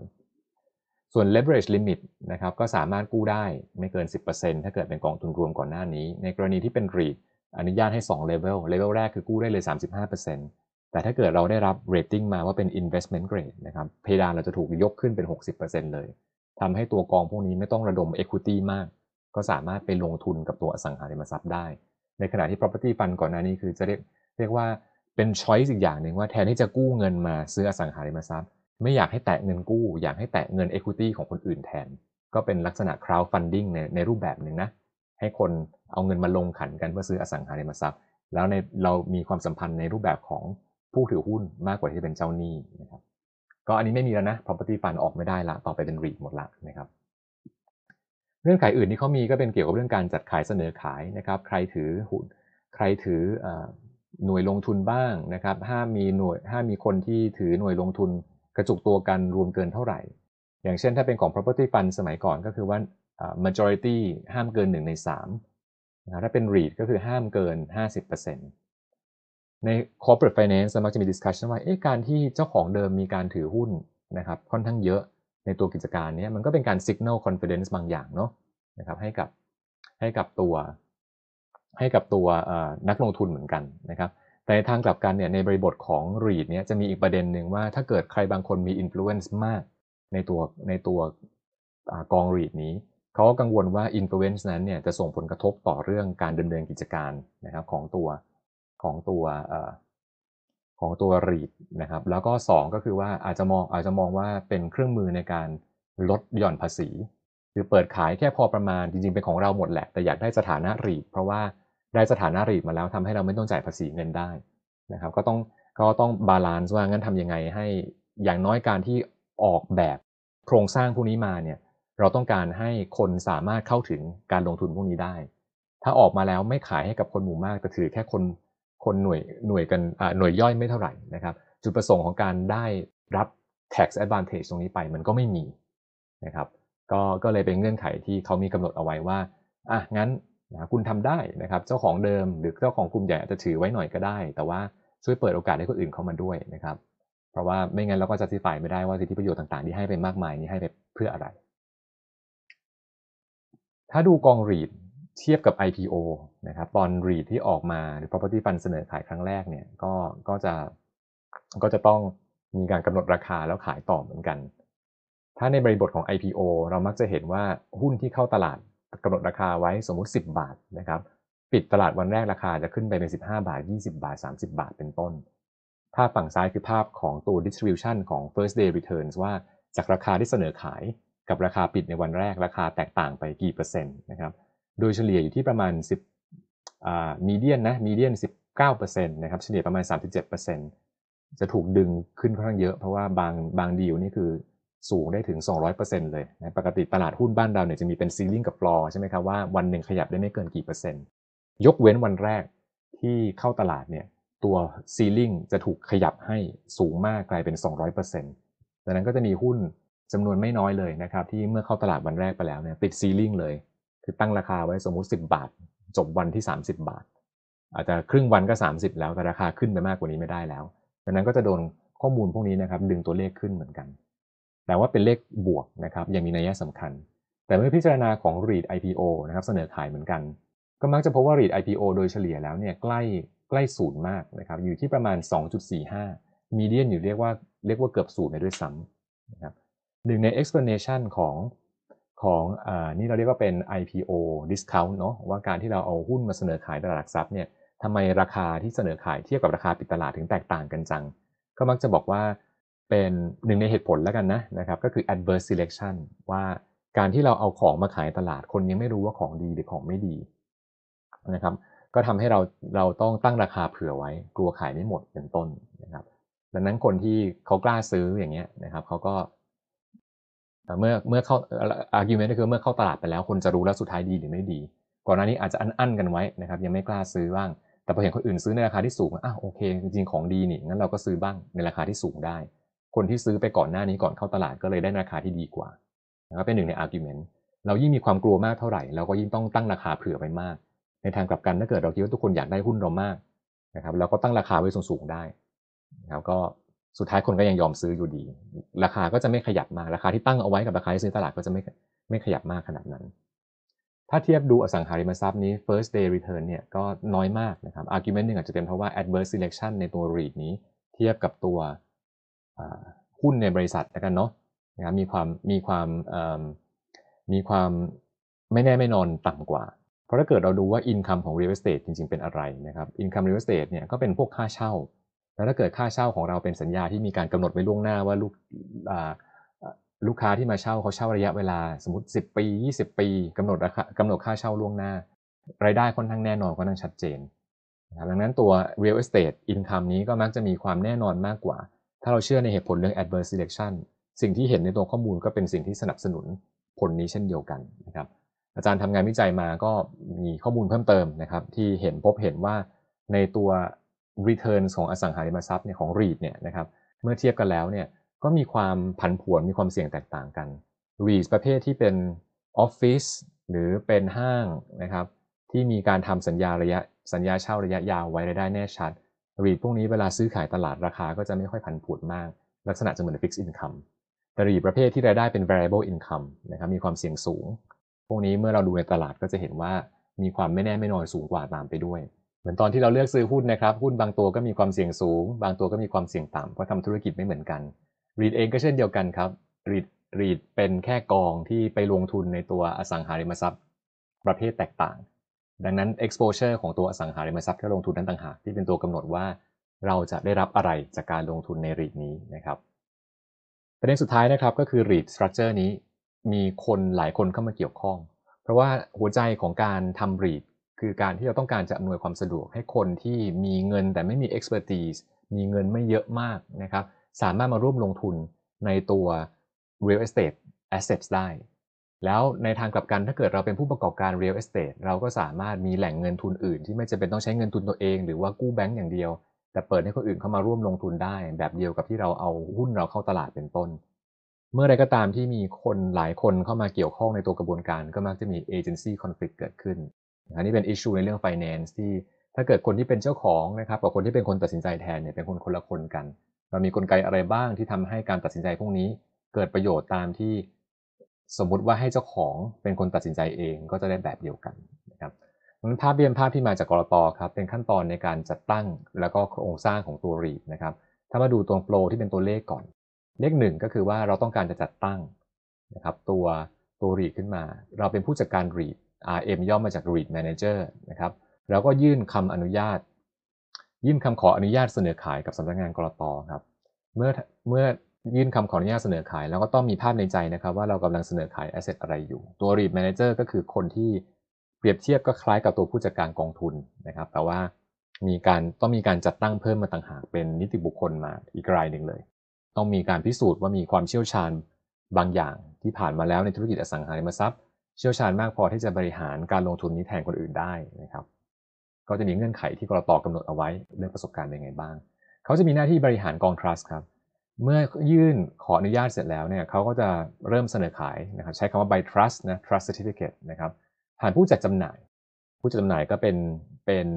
ส่วน leverage limit นะครับก็สามารถกู้ได้ไม่เกิน สิบเปอร์เซ็นต์ ถ้าเกิดเป็นกองทุนรวมก่อนหน้านี้ในกรณีที่เป็น รีท อนุญาตให้สอง level level แรกคือกู้ได้เลย สามสิบห้าเปอร์เซ็นต์ แต่ถ้าเกิดเราได้รับ rating มาว่าเป็น investment grade นะครับเพดานเราจะถูกยกขึ้นเป็น หกสิบเปอร์เซ็นต์ เลยทำให้ตัวกองพวกนี้ไม่ต้องระดม equity มากก็สามารถไปลงทุนกับตัวอสังหาริมทรัพย์ได้ในขณะที่ property fund ก่อนหน้านี้คือจะเรียกเรียกว่าเป็น choice อีกอย่างหนึ่งว่าแทนที่จะกู้เงินมาซื้ออสังหาริมทรัพย์ไม่อยากให้แตะเงินกู้อยากให้แตะเงิน equity ของคนอื่นแทนก็เป็นลักษณะ crowdfunding ในในรูปแบบหนึ่งนะให้คนเอาเงินมาลงขันกันเพื่อซื้ออสังหาริมทรัพย์แล้วในเรามีความสัมพันธ์ในรูปแบบของผู้ถือหุ้นมากกว่าที่เป็นเจ้าหนี้นะครับก็อันนี้ไม่มีแล้วนะ property fund ออกไม่ได้ละต่อไปเป็น รีท หมดละนะครับเงื่อนไขอื่นที่เขามีก็เป็นเกี่ยวกับเรื่องการจัดขายเสนอขายนะครับใครถือหุ้นใครถือหน่วยลงทุนบ้างนะครับห้ามมีหน่วยห้ามมีคนที่ถือหน่วยลงทุนกระจุกตัวกันรวมเกินเท่าไหร่ อย่างเช่นถ้าเป็นของ property fund สมัยก่อนก็คือว่า majority ห้ามเกินหนึ่งในสามนะถ้าเป็น REIT ก็คือห้ามเกิน ห้าสิบเปอร์เซ็นต์ ใน corporate finance มักจะมี discussion ว่าเอ๊ะการที่เจ้าของเดิมมีการถือหุ้นนะครับค่อนข้างเยอะในตัวกิจการนี้มันก็เป็นการ signal confidence บางอย่างเนาะนะครับให้กับให้กับตัวให้กับตัวนักลงทุนเหมือนกันนะครับแต่ทางกลับกันเนี่ยในบริบทของ REIT เนี่ยจะมีอีกประเด็นหนึ่งว่าถ้าเกิดใครบางคนมี influence มากในตัวในตัวกอง REIT นี้เขาก็กังวลว่า influence นั้นเนี่ยจะส่งผลกระทบต่อเรื่องการดำเนินกิจการนะครับของตัวของตัวของตัว REIT นะครับแล้วก็สองก็คือว่าอาจจะมองอาจจะมองว่าเป็นเครื่องมือในการลดหย่อนภาษีคือเปิดขายแค่พอประมาณจริงๆเป็นของเราหมดแหละแต่อยากได้สถานะ REIT เพราะว่าได้สถานะ REIT มาแล้วทำให้เราไม่ต้องจ่ายภาษีเงินได้นะครับก็ต้องก็ต้องบาลานซ์ว่างั้นทำยังไงให้อย่างน้อยการที่ออกแบบโครงสร้างพวกนี้มาเนี่ยเราต้องการให้คนสามารถเข้าถึงการลงทุนพวกนี้ได้ถ้าออกมาแล้วไม่ขายให้กับคนหมู่มากแต่ถือแค่คนคนหน่วยหน่วยกันหน่วยย่อยไม่เท่าไหร่นะครับจุดประสงค์ของการได้รับ tax advantage ตรงนี้ไปมันก็ไม่มีนะครับก็ก็เลยเป็นเงื่อนไขที่เขามีกำหนดเอาไว้ว่าอ่ะงั้นนะคุณทำได้นะครับเจ้าของเดิมหรือเจ้าของกลุ่มใหญ่อาจจะถือไว้หน่อยก็ได้แต่ว่าช่วยเปิดโอกาสให้คนอื่นเข้ามาด้วยนะครับเพราะว่าไม่งั้นเราก็จะjustifyไม่ได้ว่าสิทธิประโยชน์ต่างๆที่ให้ไปมากมายนี้ให้ไปเพื่ออะไรถ้าดูกอง REIT เทียบกับ ไอ พี โอ นะครับตอน REIT ที่ออกมาหรือ property fund เสนอขายครั้งแรกเนี่ยก็ก็จะก็จะต้องมีการกำหนดราคาแล้วขายต่อเหมือนกันถ้าในบริบทของ ไอ พี โอ เรามักจะเห็นว่าหุ้นที่เข้าตลาดกำหนดราคาไว้สมมุติสิบบาทนะครับปิดตลาดวันแรกราคาจะขึ้นไปเป็นสิบห้าบาทยี่สิบบาทสามสิบบาทเป็นต้นภาพฝั่งซ้ายคือภาพของตัว distribution ของ first day returns ว่าจากราคาที่เสนอขายกับราคาปิดในวันแรกราคาแตกต่างไปกี่เปอร์เซ็นต์นะครับโดยเฉลี่ยอยู่ที่ประมาณสิบอ่า median นะ median สิบเก้าเปอร์เซ็นต์ นะครับเฉลี่ยประมาณ สามสิบเจ็ดเปอร์เซ็นต์ จะถูกดึงขึ้นค่อนข้างเยอะเพราะว่าบางบางดีลนี่คือสูงได้ถึง สองร้อยเปอร์เซ็นต์ เลยนะปกติตลาดหุ้นบ้านเราเนี่ยจะมีเป็น ceiling กับ floor ใช่ไหมครับว่าวันหนึ่งขยับได้ไม่เกินกี่เปอร์เซ็นต์ยกเว้นวันแรกที่เข้าตลาดเนี่ยตัว ceiling จะถูกขยับให้สูงมากกลายเป็น สองร้อยเปอร์เซ็นต์ ดังนั้นก็จะมีหุ้นจำนวนไม่น้อยเลยนะครับที่เมื่อเข้าตลาดวันแรกไปแล้วเนี่ยติด ceiling เลยคือตั้งราคาไว้สมมุติสิบบาทจบวันที่สามสิบบาทอาจจะครึ่งวันก็สามสิบแล้วแต่ราคาขึ้นไปมากกว่านี้ไม่ได้แล้วดังนั้นก็จะโดนข้อมูลพวกนี้นะครับดึงตัวเลขขึ้นเหมือนกันแต่ว่าเป็นเลขบวกนะครับยังมีนัยสำคัญแต่เมื่อพิจารณาของ REIT ไอ พี โอ นะครับเสนอขายเหมือนกันก็มักจะพบว่า REIT ไอ พี โอ โดยเฉลี่ยแล้วเนี่ยใกล้ใกล้ศูนย์มากนะครับอยู่ที่ประมาณ สองจุดสี่ห้า มีเดียนอยู่เรียกว่าเรียกว่าเกือบศูนย์เลยด้วยซ้ำนะครับหนึ่งใน explanation ของของอ่านี่เราเรียกว่าเป็น ไอ พี โอ discount เนาะว่าการที่เราเอาหุ้นมาเสนอขายตลาดหลักทรัพย์เนี่ยทำไมราคาที่เสนอขายเทียบกับราคาปิดตลาดถึงแตกต่างกันจังก็มักจะบอกว่าเป็นหนึ่งในเหตุผลแล้วกันนะนะครับก็คือ adverse selection ว่าการที่เราเอาของมาขายตลาดคนยังไม่รู้ว่าของดีหรือของไม่ดีนะครับก็ทำให้เราเราต้องตั้งราคาเผื่อไว้กลัวขายไม่หมดเป็นต้นนะครับดังนั้นคนที่เขากล้าซื้ออย่างเงี้ยนะครับเขาก็เมื่อเมื่อเข้า argument ก็คือเมื่อเข้าตลาดไปแล้วคนจะรู้แล้วสุดท้ายดีหรือไม่ดีก่อนหน้านี้อาจจะอั้นๆกันไว้นะครับยังไม่กล้าซื้อบ้างแต่พอเห็นคนอื่นซื้อในราคาที่สูงอ่ะโอเคจริงๆของดีนี่งั้นเราก็ซื้อบ้างในราคาที่สูงได้คนที่ซื้อไปก่อนหน้านี้ก่อนเข้าตลาดก็เลยได้ราคาที่ดีกว่านะครับเป็นหนึ่งใน argument เรายิ่งมีความกลัวมากเท่าไหร่เราก็ยิ่งต้องตั้งราคาเผื่อไปมากในทางกลับกันถ้าเกิดเราคิดว่าทุกคนอยากได้หุ้นเรามากนะครับเราก็ตั้งราคาไว้สูงๆได้นะครับก็สุดท้ายคนก็ยังยอมซื้ออยู่ดีราคาก็จะไม่ขยับมากราคาที่ตั้งเอาไว้กับราคาที่ซื้อตลาดก็จะไม่ไม่ขยับมากขนาดนั้นถ้าเทียบดูอสังหาริมทรัพย์นี้ first day return เนี่ยก็น้อยมากนะครับ argument หนึ่งอาจจะเป็นเพราะว่า adverse selection ในตัว REIT นี้เทียบกับตัวหุ้นในบริษัทแล้วกันเนาะนะครับมีความมีความมีความไม่แน่ไม่นอนต่ำกว่าเพราะถ้าเกิดเราดูว่า income ของ real estate จริงๆเป็นอะไรนะครับ income real estate เนี่ยก็เป็นพวกค่าเช่าแล้วถ้าเกิดค่าเช่าของเราเป็นสัญญาที่มีการกำหนดไว้ล่วงหน้าว่าลูกลูกค้าที่มาเช่าเขาเช่าระยะเวลาสมมติสิบปียี่สิบปีกำหนดราคากำหนดค่าเช่าล่วงหน้ารายได้ค่อนข้างแน่นอนค่อนข้างชัดเจนนะครับดังนั้นตัว real estate income นี้ก็มักจะมีความแน่นอนมากกว่าถ้าเราเชื่อในเหตุผลเรื่อง adverse selection สิ่งที่เห็นในตัวข้อมูลก็เป็นสิ่งที่สนับสนุนผลนี้เช่นเดียวกันนะครับอาจารย์ทำงานวิจัยมาก็มีข้อมูลเพิ่มเติมนะครับที่เห็นพบเห็นว่าในตัว returns ของอสังหาริมทรัพย์เนี่ยของ REIT เนี่ยนะครับเมื่อเทียบกันแล้วเนี่ย ก็มีความผันผวนมีความเสี่ยงแตกต่างกัน รีท ประเภทที่เป็นออฟฟิศหรือเป็นห้างนะครับที่มีการทำสัญญาระยะสัญญาเช่าระยะยาวไว้รายได้แน่ชัด รีท พวกนี้เวลาซื้อขายตลาดราคาก็จะไม่ค่อยผันผวนมากลักษณะจะเหมือน Fixed Income แต่ รีท ประเภทที่รายได้เป็น Variable Income นะครับมีความเสี่ยงสูงพวกนี้เมื่อเราดูในตลาดก็จะเห็นว่ามีความไม่แน่ไม่นอนสูงกว่าตามไปด้วยเหมือนตอนที่เราเลือกซื้อหุ้นนะครับหุ้นบางตัวก็มีความเสี่ยงสูงบางตัวก็มีความเสี่ยงต่ำเพราะทำธุรกิจไม่เหมือนกัน รีท เองก็เช่นเดียวกันครับ รีท รีท เป็นแค่กองที่ไปลงทุนในตัวอสังหาริมทรัพย์ประเภทแตกต่างดังนั้น exposure ของตัวอสังหาริมทรัพย์ที่ลงทุนนั้นต่างหากที่เป็นตัวกำหนดว่าเราจะได้รับอะไรจากการลงทุนใน รีท นี้นะครับประเด็นสุดท้ายนะครับก็คือ รีท structure นี้มีคนหลายคนเข้ามาเกี่ยวข้องเพราะว่าหัวใจของการทำ รีท คือการที่เราต้องการจะอำนวยความสะดวกให้คนที่มีเงินแต่ไม่มี expertise มีเงินไม่เยอะมากนะครับสามารถมาร่วมลงทุนในตัว real estate assets ได้แล้วในทางกลับกันถ้าเกิดเราเป็นผู้ประกอบการ real estate เราก็สามารถมีแหล่งเงินทุนอื่นที่ไม่จำเป็นต้องใช้เงินทุนตัวเองหรือว่ากู้แบงก์อย่างเดียวแต่เปิดให้คนอื่นเข้ามาร่วมลงทุนได้แบบเดียวกับที่เราเอาหุ้นเราเข้าตลาดเป็นต้นเมื่อไรก็ตามที่มีคนหลายคนเข้ามาเกี่ยวข้องในตัวกระบวนการก็มักจะมี agency conflict เกิดขึ้นอันนี้เป็น issue ในเรื่อง finance ที่ถ้าเกิดคนที่เป็นเจ้าของนะครับกับคนที่เป็นคนตัดสินใจแทนเนี่ยเป็นคนคนละคนกันเรามีกลไกอะไรบ้างที่ทำให้การตัดสินใจพวกนี้เกิดประโยชน์ตามที่สมมุติว่าให้เจ้าของเป็นคนตัดสินใจเองก็จะได้แบบเดียวกันนะครับภาพเรียนภาพที่มาจากก.ล.ต.ครับเป็นขั้นตอนในการจัดตั้งแล้วก็โครงสร้างของตัว รีท นะครับถ้ามาดูตัวโปรที่เป็นตัวเลขก่อนเลขหนึ่งก็คือว่าเราต้องการจะจัดตั้งนะครับตัวตัว รีท ขึ้นมาเราเป็นผู้จัดการ รีท อาร์ เอ็ม ย่อมาจาก รีท Manager นะครับแล้วก็ยื่นคำอนุญาตยื่นคำขออนุญาตเสนอขายกับสำนักงานก.ล.ต.ครับเมื่อเมื่อยื่นคำขออนุญาตเสนอขายแล้วก็ต้องมีภาพในใจนะครับว่าเรากำลังเสนอขาย asset อะไรอยู่ตัว รีท Manager ก็คือคนที่เปรียบเทียบก็คล้ายกับตัวผู้จัดการกองทุนนะครับแต่ว่ามีการต้องมีการจัดตั้งเพิ่มมาต่างหากเป็นนิติบุคคลมาอีกรายหนึ่งเลยต้องมีการพิสูจน์ว่ามีความเชี่ยวชาญบางอย่างที่ผ่านมาแล้วในธุรกิจอสังหาริมทรัพย์เชี่ยวชาญมากพอที่จะบริหารการลงทุนนี้แทนคนอื่นได้นะครับก็จะมีเงื่อนไขที่ก.ล.ต.กำหนดเอาไว้เรื่องประสบการณ์เป็นไงบ้างเขาจะมีหน้าที่บริหารกองทรัสต์ครับเมื่อยื่นขออนุญาตเสร็จแล้วเนี่ยเขาก็จะเริ่มเสนอขายนะครับใช้คำว่า by trust นะ trust certificate นะครับผ่านผู้จัดจำหน่ายผู้จัดจำหน่ายก็เป็นเป็น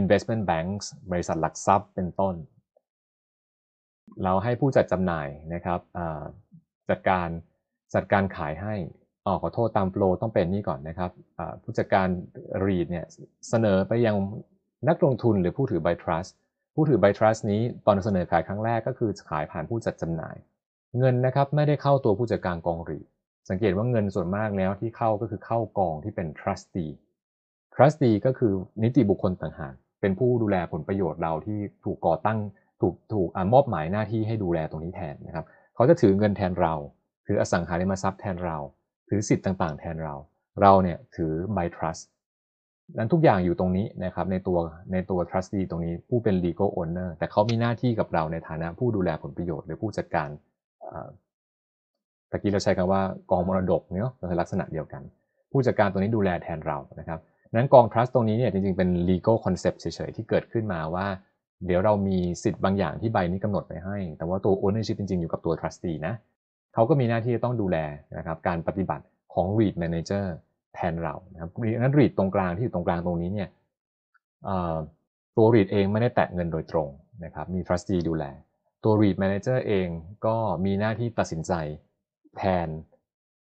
investment banks บริษัทหลักทรัพย์เป็นต้นเราให้ผู้จัดจำหน่ายนะครับจัดการจัดการขายให้อ๋อขอโทษตามโปรต้องเป็นนี่ก่อนนะครับผู้จัดการ รีท เนี่ยเสนอไปยังนักลงทุนหรือผู้ถือ by trust ผู้ถือ by trust นี้ตอนเสนอขายครั้งแรกก็คือขายผ่านผู้จัดจำหน่ายเงินนะครับไม่ได้เข้าตัวผู้จัดการกอง รีท สังเกตว่าเงินส่วนมากแล้วที่เข้าก็คือเข้ากองที่เป็น trustee trustee ก็คือนิติบุคคลต่างหากเป็นผู้ดูแลผลประโยชน์เราที่ถูกก่อตั้งถูกถูกมอบหมายหน้าที่ให้ดูแลตรงนี้แทนนะครับเขาจะถือเงินแทนเราถืออสังหาริมทรัพย์แทนเราถือสิทธิ์ต่างๆแทนเราเราเนี่ยถือ by trust นั้นทุกอย่างอยู่ตรงนี้นะครับในตัวในตัว trustee ตรงนี้ผู้เป็น legal owner แต่เขามีหน้าที่กับเราในฐานะผู้ดูแลผลประโยชน์หรือผู้จัดการตะกี้เราใช้คำว่ากองมรดกเนาะในลักษณะเดียวกันผู้จัดการตรงนี้ดูแลแทนเรานะครับนั้นกอง trust ตรงนี้เนี่ยจริงๆเป็น legal concept เฉยๆที่เกิดขึ้นมาว่าเดี๋ยวเรามีสิทธิ์บางอย่างที่ใบนี้กำหนดไว้ให้แต่ว่าตัว ownership จริงๆอยู่กับตัว trustee นะเขาก็มีหน้าที่ต้องดูแลนะครับการปฏิบัติของ รีท manager แทนเรานะครับนั้น รีท ตรงกลางที่อยู่ตรงกลางตรงนี้เนี่ยตัว รีท เองไม่ได้แตะเงินโดยตรงนะครับมี trustee ดูแลตัว รีท manager เองก็มีหน้าที่ตัดสินใจแทน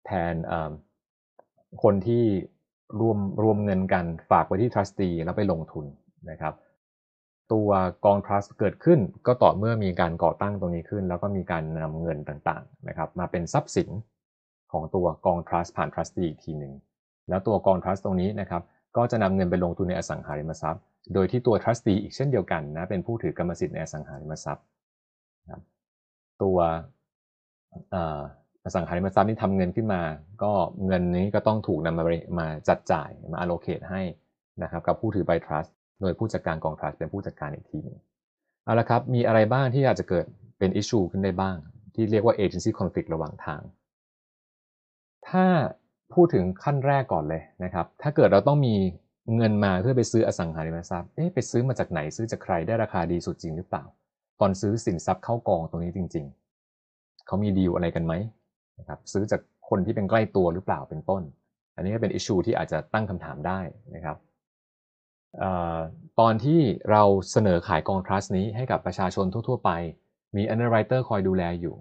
แทนคนที่รวมรวมเงินกันฝากไว้ที่ trustee แล้วไปลงทุนนะครับตัวกอง trust เกิดขึ้นก็ต่อเมื่อมีการก่อตั้งตรงนี้ขึ้นแล้วก็มีการนำเงินต่างๆนะครับมาเป็นทรัพย์สินของตัวกอง trust ผ่าน trustee อีกทีหนึ่งแล้วตัวกอง trust ตรงนี้นะครับก็จะนำเงินไปลงทุนในอสังหาริมทรัพย์โดยที่ตัว trustee อีกเช่นเดียวกันนะเป็นผู้ถือกรรมสิทธิ์ในอสังหาริมทรัพย์ตัวอสังหาริมทรัพย์ที่ทำเงินขึ้นมาก็เงินนี้ก็ต้องถูกนำมามาจัดจ่ายมา allocate ให้นะครับกับผู้ถือ by trustโดยผู้จัดการกองทรัสต์เป็นผู้จัดการอีกทีหนึ่งเอาละครับมีอะไรบ้างที่อาจจะเกิดเป็น issue ขึ้นได้บ้างที่เรียกว่า agency conflict ระหว่างทางถ้าพูดถึงขั้นแรกก่อนเลยนะครับถ้าเกิดเราต้องมีเงินมาเพื่อไปซื้ออสังหาริมทรัพย์เอ๊ะไปซื้อมาจากไหนซื้อจากใครได้ราคาดีสุดจริงหรือเปล่าตอนซื้อสินทรัพย์เข้ากองตรงนี้จริง เขามีดีลอะไรกันไหมนะครับซื้อจากคนที่เป็นใกล้ตัวหรือเปล่าเป็นต้นอันนี้ก็เป็นอิชชูที่อาจจะตั้งคำถามได้นะครับตอนที่เราเสนอขายกองทรัสต์นี้ให้กับประชาชนทั่วๆไปมี underwriter คอยดูแลอยู่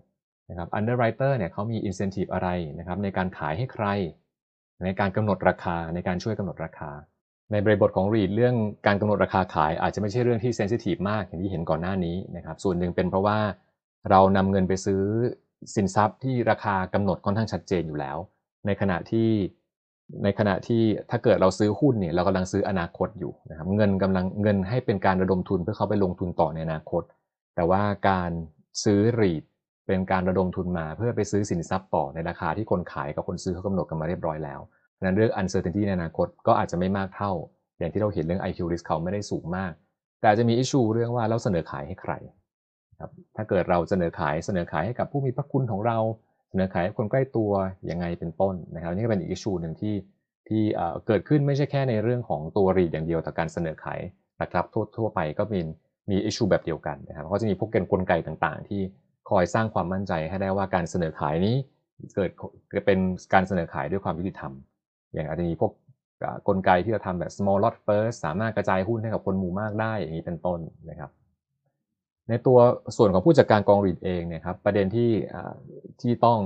นะครับ underwriter เนี่ยเขามี incentive อะไรนะครับในการขายให้ใครในการกำหนดราคาในการช่วยกำหนดราคาในบริบทของ REIT เรื่องการกำหนดราคาขายอาจจะไม่ใช่เรื่องที่ sensitive มากอย่างที่เห็นก่อนหน้านี้นะครับส่วนหนึ่งเป็นเพราะว่าเรานำเงินไปซื้อสินทรัพย์ที่ราคากำหนดค่อนข้างชัดเจนอยู่แล้วในขณะที่ในขณะที่ถ้าเกิดเราซื้อหุ้นเนี่ยเรากำลังซื้ออนาคตอยู่นะครับเงินกำลังเงินให้เป็นการระดมทุนเพื่อเขาไปลงทุนต่อในอนาคตแต่ว่าการซื้อ REIT เป็นการระดมทุนมาเพื่อไปซื้อสินทรัพย์ต่อในราคาที่คนขายกับคนซื้อเขากำหนดกันมาเรียบร้อยแล้วนั้นเรื่อง uncertainty ในอนาคตก็อาจจะไม่มากเท่าอย่างที่เราเห็นเรื่อง ไอ คิว risk เขาไม่ได้สูงมากแต่จะมี issue เรื่องว่าเราเสนอขายให้ใครครับถ้าเกิดเราเสนอขายเสนอขายให้กับผู้มีพระคุณของเราเสนอขายให้คนใกล้ตัวยังไงเป็นต้นนะครับนี่ก็เป็นอีก issue นึงที่ที่เกิดขึ้นไม่ใช่แค่ในเรื่องของตัว REIT อย่างเดียวแต่การเสนอขายหลักทรัพย์ทั่วไปก็มีมี issue แบบเดียวกันนะครับเขาจะมีพวกกลไกต่างๆที่คอยสร้างความมั่นใจให้ได้ว่าการเสนอขายนี้เกิดเป็นการเสนอขายด้วยความยุติธรรมอย่างอาจจะมีพวกกลไกที่เราทำแบบ small lot first สามารถกระจายหุ้นให้กับคนหมู่มากได้อย่างนี้เป็นต้นนะครับในตัวส่วนของผู้จัดการกอง REIT เองเนี่ยครับประเด็นที่ที่ต้อง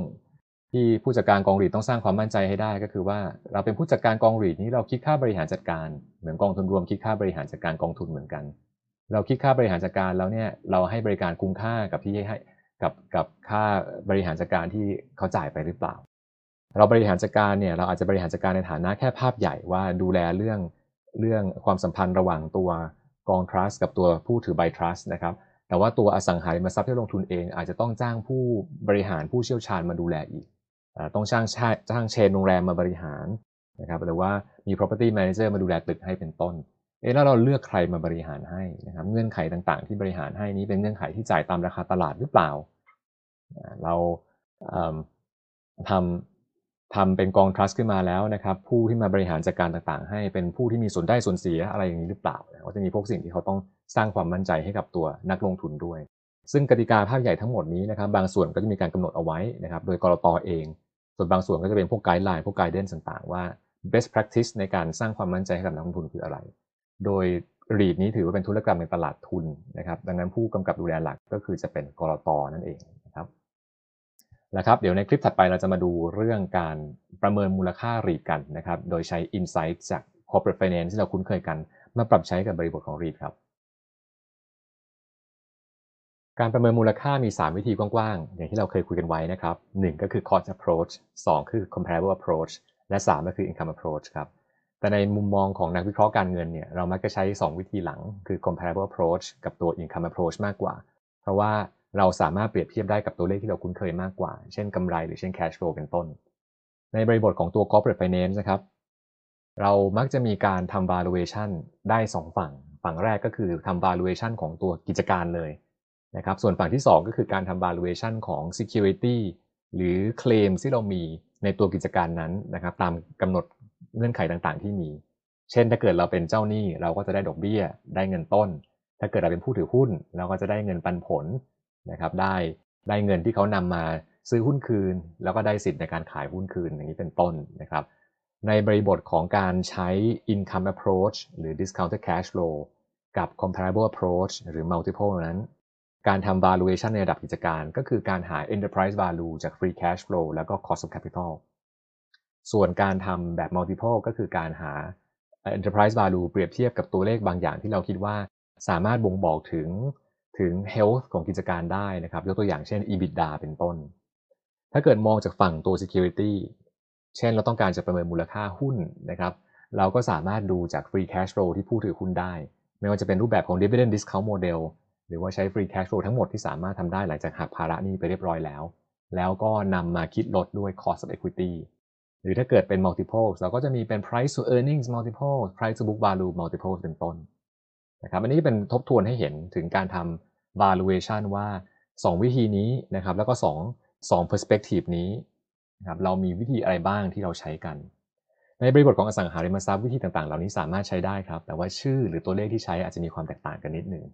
ที่ผู้จัดการกอง REIT ต้องสร้างความมั่นใจให้ได้ก็คือว่าเราเป็นผู้จัดการกอง REIT นี้เราคิดค่าบริหารจัดการเหมือนกองทุนรวมคิดค่าบริหารจัดการกองทุนเหมือนกันเราคิดค่าบริหารจัดการแล้วเนี่ยเราให้บริการคุ้มค่ากับที่ให้กับกับค่าบริหารจัดการที่เขาจ่ายไปหรือเปล่าเราบริหารจัดการเนี่ยเราอาจจะบริหารจัดการในฐานะแค่ภาพใหญ่ว่าดูแลเรื่องเรื่องความสัมพันธ์ระหว่างตัวกองทรัสต์กับตัวผู้ถือใบทรัสต์นะครับแต่ว่าตัวอสังหาริมทรัพย์ที่ลงทุนเองอาจจะต้องจ้างผู้บริหารผู้เชี่ยวชาญมาดูแลอีกต้องจ้างจ้างเชนโรงแรมมาบริหารนะครับหรือว่ามี property manager มาดูแลตึกให้เป็นต้นเอ๊ะแล้วเราเลือกใครมาบริหารให้นะครับเงื่อนไขต่างๆที่บริหารให้นี้เป็นเงื่อนไขที่จ่ายตามราคาตลาดหรือเปล่าเราทำทำเป็นกองทรัสต์ขึ้นมาแล้วนะครับผู้ที่มาบริหารจัดการต่างๆให้เป็นผู้ที่มีส่วนได้ส่วนเสียอะไรอย่างนี้หรือเปล่าก็จะมีพวกสิ่งที่เขาต้องสร้างความมั่นใจให้กับตัวนักลงทุนด้วยซึ่งกติกาภาพใหญ่ทั้งหมดนี้นะครับบางส่วนก็จะมีการกำหนดเอาไว้นะครับโดยกลต.เองส่วนบางส่วนก็จะเป็นพวกไกด์ไลน์พวกไกด์เดนส์ต่างๆว่า best practice ในการสร้างความมั่นใจให้กับนักลงทุนคืออะไรโดย REIT นี้ถือว่าเป็นธุรกรรมในตลาดทุนนะครับดังนั้นผู้กำกับดูแลหลักก็คือจะเป็นกลต.นั่นเองนะครับนะครับเดี๋ยวในคลิปถัดไปเราจะมาดูเรื่องการประเมินมูลค่า REIT กันนะครับโดยใช้ Insight จาก Corporate Finance ที่เราคุ้นเคยกันมาปรับใช้กับบริบทของ REIT ครับการประเมินมูลค่ามีสามวิธีกว้างๆอย่างที่เราเคยคุยกันไว้นะครับหนึ่งก็คือ Cost Approachสองคือ Comparable Approach และสามก็คือ Income Approach ครับแต่ในมุมมองของนักวิเคราะห์การเงินเนี่ยเรามักจะใช้สองวิธีหลังคือ Comparable Approach กับตัว Income Approach มากกว่าเพราะว่าเราสามารถเปรียบเทียบได้กับตัวเลขที่เราคุ้นเคยมากกว่าเช่นกำไรหรือเช่น cash flow เป็นต้นในบริบทของตัว corporate finance นะครับเรามักจะมีการทำ valuation ได้สองฝั่งฝั่งแรกก็คือทำ valuation ของตัวกิจการเลยนะครับส่วนฝั่งที่สองก็คือการทำ valuation ของ security หรือ claim ที่เรามีในตัวกิจการนั้นนะครับตามกำหนดเงื่อนไขต่างๆที่มีเช่นถ้าเกิดเราเป็นเจ้าหนี้เราก็จะได้ดอกเบี้ยได้เงินต้นถ้าเกิดเราเป็นผู้ถือหุ้นเราก็จะได้เงินปันผลนะครับได้ได้เงินที่เขานำมาซื้อหุ้นคืนแล้วก็ได้สิทธิ์ในการขายหุ้นคืนอย่างนี้เป็นต้นนะครับในบริบทของการใช้ income approach หรือ discounted cash flow กับ comparable approach หรือ multiple นั้นการทำ valuation ในระดับกิจการก็คือการหา enterprise value จาก free cash flow แล้วก็ cost of capital ส่วนการทำแบบ multiple ก็คือการหา enterprise value เปรียบเทียบกับตัวเลขบางอย่างที่เราคิดว่าสามารถบ่งบอกถึงถึง health ของกิจการได้นะครับยกตัวอย่างเช่น EBITDA เป็นต้นถ้าเกิดมองจากฝั่งตัว security เช่นเราต้องการจะประเมินมูลค่าหุ้นนะครับเราก็สามารถดูจาก free cash flow ที่ผู้ถือหุ้นได้ไม่ว่าจะเป็นรูปแบบของ dividend discount model หรือว่าใช้ free cash flow ทั้งหมดที่สามารถทำได้หลังจากหักภาระหนี้ไปเรียบร้อยแล้วแล้วก็นำมาคิดลดด้วย cost of equity หรือถ้าเกิดเป็น multiples เราก็จะมีเป็น price to earnings multiples price to book value multiples เป็นต้นนะครับอันนี้เป็นทบทวนให้เห็นถึงการทำvaluation ว่าสองวิธีนี้นะครับแล้วก็สอง สอง perspective นี้นะครับเรามีวิธีอะไรบ้างที่เราใช้กันในบริบทของอสังหาริมทรัพย์วิธีต่างๆเหล่านี้สามารถใช้ได้ครับแต่ว่าชื่อหรือตัวเลขที่ใช้อาจจะมีความแตกต่างกันนิดหนึ่ง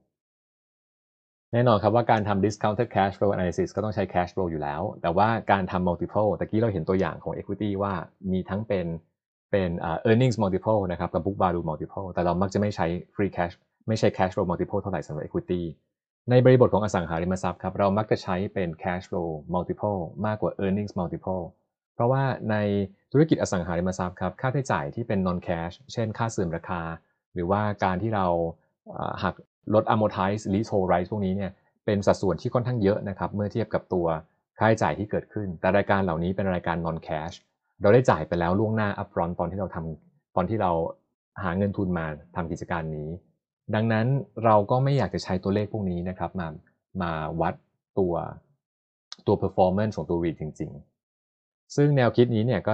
ใน แน่นอนครับว่าการทำ discounted cash flow analysis ก็ต้องใช้ cash flow อยู่แล้วแต่ว่าการทำ multiple ตะกี้เราเห็นตัวอย่างของ equity ว่ามีทั้งเป็นเป็น earnings multiple นะครับกับ book value multiple แต่เรามักจะไม่ใช้ free cash ไม่ใช้ cash flow multiple เท่าไหร่สำหรับ equity ในบริบทของอสังหาริมทรัพย์ครับเรามักจะใช้เป็น cash flow multiple มากกว่า earnings multiple เพราะว่าในธุรกิจอสังหาริมทรัพย์ครับค่าใช้จ่ายที่เป็น non cash เช่นค่าเสื่อมราคาหรือว่าการที่เราหักลด amortize leasehold rights พวกนี้เนี่ยเป็นสัดส่วนที่ค่อนข้างเยอะนะครับเมื่อเทียบกับตัวค่าใช้จ่ายที่เกิดขึ้นแต่รายการเหล่านี้เป็นรายการ non cash เราได้จ่ายไปแล้วล่วงหน้า upfront ตอนที่เราทำตอนที่เราหาเงินทุนมาทำกิจการนี้ดังนั้นเราก็ไม่อยากจะใช้ตัวเลขพวกนี้นะครับมามาวัดตัวตัว performance ของตัว REIT จริงๆซึ่งแนวคิดนี้เนี่ยก็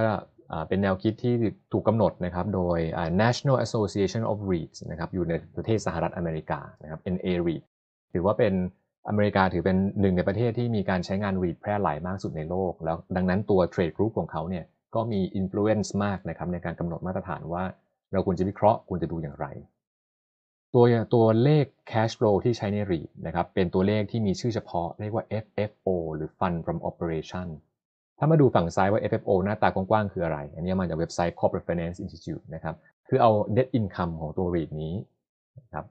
เป็นแนวคิดที่ถูกกำหนดนะครับโดย National Association of REITs นะครับอยู่ในประเทศสหรัฐอเมริกานะครับ เอ็น เอ รีท ถือว่าเป็นอเมริกาถือเป็นหนึ่งในประเทศที่มีการใช้งาน REIT แพร่หลายมากสุดในโลกแล้วดังนั้นตัว Trade Group ของเขาเนี่ยก็มี influence มากนะครับในการกำหนดมาตรฐานว่าเราควรจะวิเคราะห์ควรจะดูอย่างไรตัวตัวเลข cash flow ที่ใช้ใน REIT นะครับเป็นตัวเลขที่มีชื่อเฉพาะเรียกว่า เอฟ เอฟ โอ หรือ Fund from Operationถ้ามาดูฝั่งซ้ายว่า เอฟ เอฟ โอ หน้าตากว้างๆคืออะไรอันนี้มาจากเว็บไซต์ Corporate Finance Institute นะครับคือเอา net income ของตัว REIT นี้นะครับ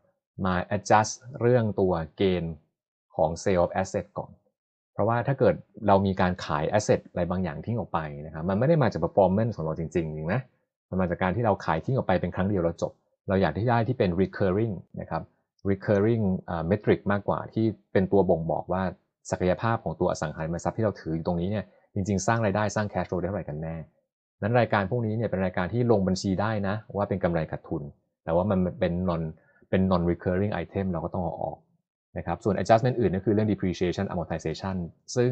มา adjust เรื่องตัวเกณฑ์ของ sale of asset ก่อนเพราะว่าถ้าเกิดเรามีการขาย asset อะไรบางอย่างทิ้งออกไปนะครับมันไม่ได้มาจาก performance ของเราจริงๆนะมันมาจากการที่เราขายทิ้งออกไปเป็นครั้งเดียวแล้วจบเราอยากที่ได้ที่เป็น recurring นะครับ recurring metric มากกว่าที่เป็นตัวบ่งบอกว่าศักยภาพของตัวอสังหาริมทรัพย์ที่เราถืออยู่ตรงนี้เนี่ยจริงๆสร้างรายได้สร้าง cash flow ได้เท่าไหร่กันแน่นั้นรายการพวกนี้เนี่ยเป็นรายการที่ลงบัญชีได้นะว่าเป็นกำไรขาดทุนแต่ว่ามันเป็น non เป็น non recurring item เราก็ต้องเอาออกนะครับส่วน adjustment อื่นก็คือเรื่อง depreciation amortization ซึ่ง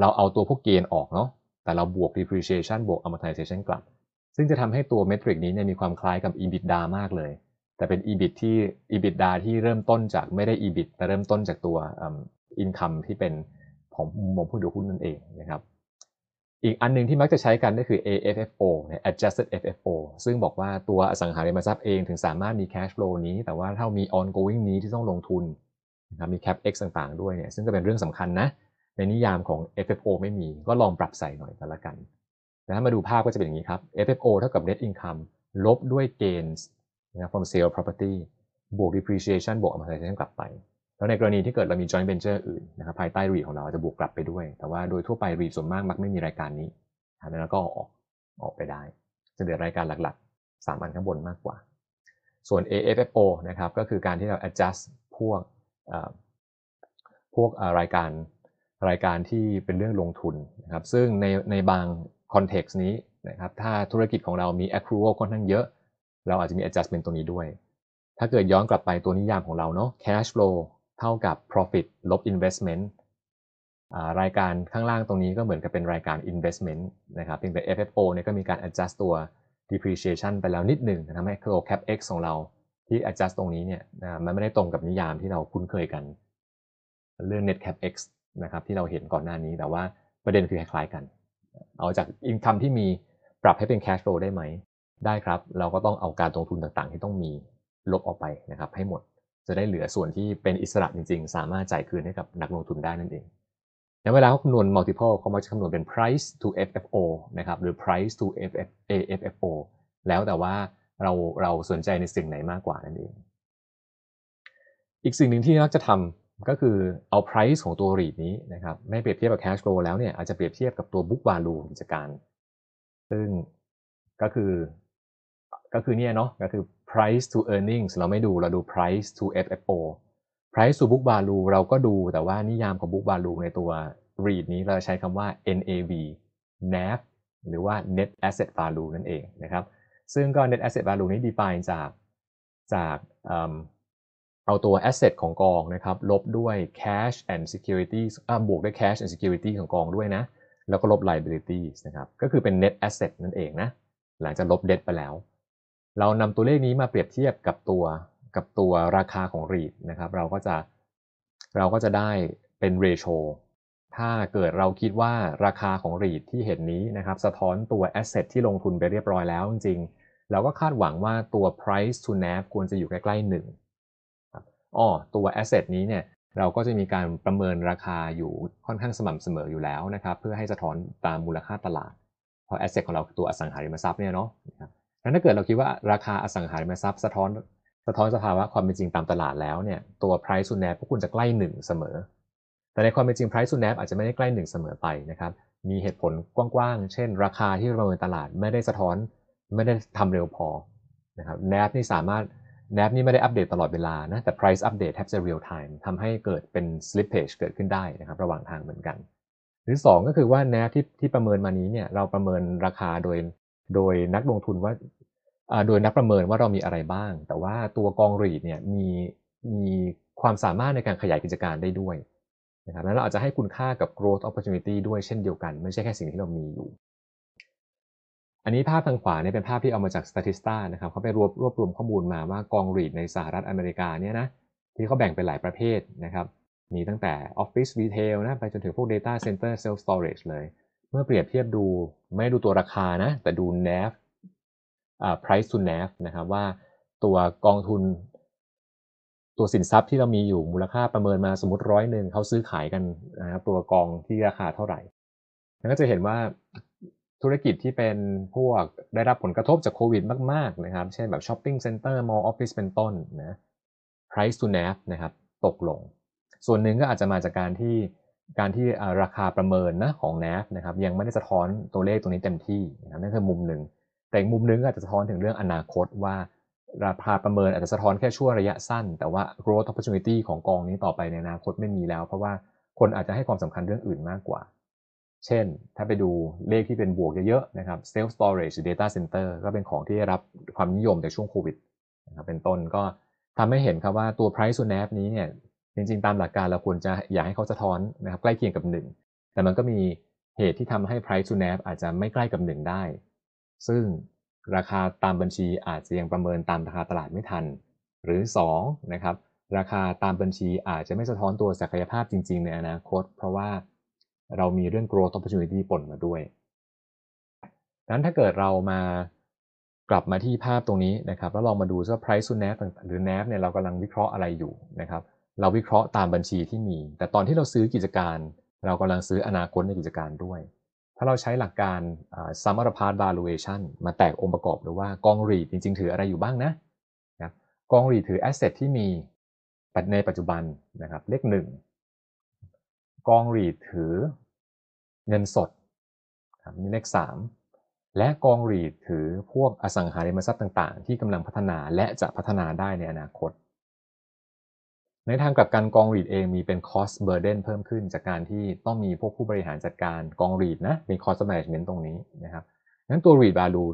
เราเอาตัวพวกเกณฑ์ออกเนาะแต่เราบวก depreciation บวก amortization กลับซึ่งจะทำให้ตัว metric นี้เนี่ยมีความคล้ายกับ EBITDA มากเลยแต่เป็น ebit ที่ EBITDA ที่เริ่มต้นจากไม่ได้ ebit แต่เริ่มต้นจากตัว income ที่เป็นของมุมผู้ถือหุ้นนั่นเองนะครับอีกอันนึงที่มักจะใช้กันก็คือ เอ เอฟ เอฟ โอ Adjusted เอฟ เอฟ โอ ซึ่งบอกว่าตัวอสังหาริมทรัพย์เองถึงสามารถมี cash flow นี้แต่ว่าถ้ามี ongoing นี้ที่ต้องลงทุนนะครับมี capex ต่างๆด้วยเนี่ยซึ่งก็เป็นเรื่องสำคัญนะในนิยามของ เอฟ เอฟ โอ ไม่มีก็ลองปรับใส่หน่อยก็แล้วกันแต่ถ้ามาดูภาพก็จะเป็นอย่างนี้ครับ เอฟ เอฟ โอ เท่ากับ net income ลบด้วย gains นะครับ from sale property บวก depreciation บวก amortization กลับไปแล้วในกรณีที่เกิดเรามี joint venture อื่นนะครับภายใต้ REIT ของเราจะบวกกลับไปด้วยแต่ว่าโดยทั่วไป REIT ส่วนมากมักไม่มีรายการนี้ดังนั้นก็ออกออกไปได้จะเหลือรายการหลักๆสามอันข้างบนมากกว่าส่วน เอ เอฟ เอฟ โอ นะครับก็คือการที่เรา adjust พวกพวกรายการรายการที่เป็นเรื่องลงทุนนะครับซึ่งในในบาง context นี้นะครับถ้าธุรกิจของเรามี accrual ค่อนข้างเยอะเราอาจจะมี adjustment ตัวนี้ด้วยถ้าเกิดย้อนกลับไปตัวนิยามของเราเนาะ cash flowเท่ากับ profit ลบ investment รายการข้างล่างตรงนี้ก็เหมือนกับเป็นรายการ investment นะครับเพียงแต่ เอฟ เอฟ โอ เนี่ยก็มีการ adjust ตัว depreciation ไปแล้วนิดหนึ่งทำให้ capex ของเราที่ adjust ตรงนี้เนี่ยมันไม่ได้ตรงกับนิยามที่เราคุ้นเคยกันเรื่อง net capex นะครับที่เราเห็นก่อนหน้านี้แต่ว่าประเด็นคือคล้ายๆกันเอาจาก income ที่มีปรับให้เป็น cash flow ได้ไหมได้ครับเราก็ต้องเอาการลงทุนต่างๆที่ต้องมีลบออกไปนะครับให้หมดจะได้เหลือส่วนที่เป็นอิสระจริงๆสามารถจ่ายคืนให้กับนักลงทุนได้นั่นเองในเวลาเขาคำนวณ multiple เขามักจะคำนวณเป็น price to เอฟ เอฟ โอ นะครับหรือ price to เอ เอฟ เอฟ โอ แล้วแต่ว่าเราเราสนใจในสิ่งไหนมากกว่านั่นเองอีกสิ่งหนึ่งที่นักจะทำก็คือเอา price ของตัว REIT นี้นะครับไม่เปรียบเทียบกับ cash flow แล้วเนี่ยอาจจะเปรียบเทียบกับตัว book value ของกิจการซึ่งก็คือก็คือเนี่ยเนาะก็คือ price to earnings เราไม่ดูเราดู price to เอฟ เอฟ โอ price to book value เราก็ดูแต่ว่านิยามของ book value ในตัว REIT นี้เราใช้คำว่า เอ็น เอ วี เอ็น เอ วี หรือว่า net asset value นั่นเองนะครับซึ่งก็ net asset value นี้ define จากจากเอาตัว asset ของกองนะครับลบด้วย cash and securities บวกด้วย cash and securities ของกองด้วยนะแล้วก็ลบ liabilities นะครับก็คือเป็น net asset นั่นเองนะหลังจากลบ debt ไปแล้วเรานำตัวเลขนี้มาเปรียบเทียบกับตัวกับตัวราคาของ REIT นะครับเราก็จะเราก็จะได้เป็น ratio ถ้าเกิดเราคิดว่าราคาของ REIT ที่เห็นนี้นะครับสะท้อนตัว asset ที่ลงทุนไปเรียบร้อยแล้วจริงๆเราก็คาดหวังว่าตัว price to เอ็น เอ วี ควรจะอยู่ใกล้ๆหนึ่งอ๋อตัว asset นี้เนี่ย เราก็จะมีการประเมินราคาอยู่ค่อนข้างสม่ำเสมออยู่แล้วนะครับเพื่อให้สะท้อนตามมูลค่าตลาดเพราะแอสเซทของเราคือตัวอสังหาริมทรัพย์เนี่ยเนาะงั้นถ้าเกิดเราคิดว่าราคาอสังหาริมทรัพย์สะท้อนสะท้อนสภาวะความเป็นจริงตามตลาดแล้วเนี่ยตัว price to net พวกคุณจะใกล้หนึ่งเสมอแต่ในความเป็นจริง price to net อาจจะไม่ได้ใกล้หนึ่งเสมอไปนะครับมีเหตุผลกว้างๆเช่นราคาที่ประเมินตลาดไม่ได้สะท้อนไม่ได้ทำเร็วพอนะครับ net นี่สามารถ net นี่ไม่ได้อัปเดตตลอดเวลานะแต่ price update แทบจะ real time ทำให้เกิดเป็น slippage เกิดขึ้นได้นะครับระหว่างทางเหมือนกันหรือสองก็คือว่า net ที่ที่ประเมินมานี้เนี่ยเราประเมินราคาโดยโดยนักลงทุนว่าโดยนักประเมินว่าเรามีอะไรบ้างแต่ว่าตัวกองรีทเนี่ยมีมีความสามารถในการขยายกิจการได้ด้วยนะครับแล้วเราอาจจะให้คุณค่ากับ growth opportunity ด้วยเช่นเดียวกันไม่ใช่แค่สิ่งที่เรามีอยู่อันนี้ภาพทางขวาเนี่ยเป็นภาพที่เอามาจาก Statista นะครับเขาไปรวบรวบรวมข้อมูลมาว่ากองรีทในสหรัฐอเมริกาเนี่ยนะที่เขาแบ่งเป็นหลายประเภทนะครับมีตั้งแต่ office retail นะไปจนถึงพวก data center self storage เลยเมื่อเปรียบเทียบดูไม่ดูตัวราคานะแต่ดู เอ็น เอ วีprice to net นะครับว่าตัวกองทุนตัวสินทรัพย์ที่เรามีอยู่มูลค่าประเมินมาสมมติร้อยหนึ่งเขาซื้อขายกันนะครับตัวกองที่ราคาเท่าไหร่แล้วก็จะเห็นว่าธุรกิจที่เป็นพวกได้รับผลกระทบจากโควิดมากๆนะครับเช่นแบบช้อปปิ้งเซ็นเตอร์มอลล์ออฟฟิศเป็นต้นนะ price to net นะครับตกลงส่วนหนึ่งก็อาจจะมาจากการที่การที่ราคาประเมินนะของ เอ็น เอ วี นะครับยังไม่ได้สะท้อนตัวเลขตรงนี้เต็มที่นะครับนั่นคือมุมหนึ่งแต่อีกมุมนึงอาจจะสะท้อนถึงเรื่องอนาคตว่าราคาประเมินอาจจะสะท้อนแค่ชั่วระยะสั้นแต่ว่า growth opportunity ของกองนี้ต่อไปในอนาคตไม่มีแล้วเพราะว่าคนอาจจะให้ความสำคัญเรื่องอื่นมากกว่าเช่นถ้าไปดูเลขที่เป็นบวกเยอะๆนะครับ self storage หรือ data center ก็เป็นของที่ได้รับความนิยมในช่วงโควิดนะครับเป็นต้นก็ทำให้เห็นครับว่าตัว price to net นี้เนี่ยจริงๆตามหลักการเราควรจะอยากให้เขาสะท้อนนะครับใกล้เคียงกับหนึ่งแต่มันก็มีเหตุที่ทำให้ price to net อาจจะไม่ใกล้กับหนึ่งได้ซึ่งราคาตามบัญชีอาจจะยังประเมินตามราคาตลาดไม่ทันหรือสองนะครับราคาตามบัญชีอาจจะไม่สะท้อนตัวศักยภาพจริงๆในอนาคตเพราะว่าเรามีเรื่อง growth opportunity ปนมาด้วยนั้นถ้าเกิดเรามากลับมาที่ภาพตรงนี้นะครับแล้วลองมาดูว่า price to net หรือ เอ็น เอ วี เนี่ยเรากำลังวิเคราะห์อะไรอยู่นะครับเราวิเคราะห์ตามบัญชีที่มีแต่ตอนที่เราซื้อกิจการเรากำลังซื้ออนาคตในกิจการด้วยถ้าเราใช้หลักการ sum of the parts valuation มาแตกองค์ประกอบดูว่ากองรีทจริงๆถืออะไรอยู่บ้างนะนะกองรีทถือ asset ที่มีในปัจจุบันนะครับเลขหนึ่งกองรีทถือเงินสดมีเลขสามและกองรีทถือพวกอสังหาริมทรัพย์ต่างๆที่กำลังพัฒนาและจะพัฒนาได้ในอนาคตในทางกลับกันกองรีทเองมีเป็น cost burden เพิ่มขึ้นจากการที่ต้องมีพวกผู้บริหารจัดการกองรีทนะเป็น cost management ตรงนี้นะครับงั้นตัว REIT value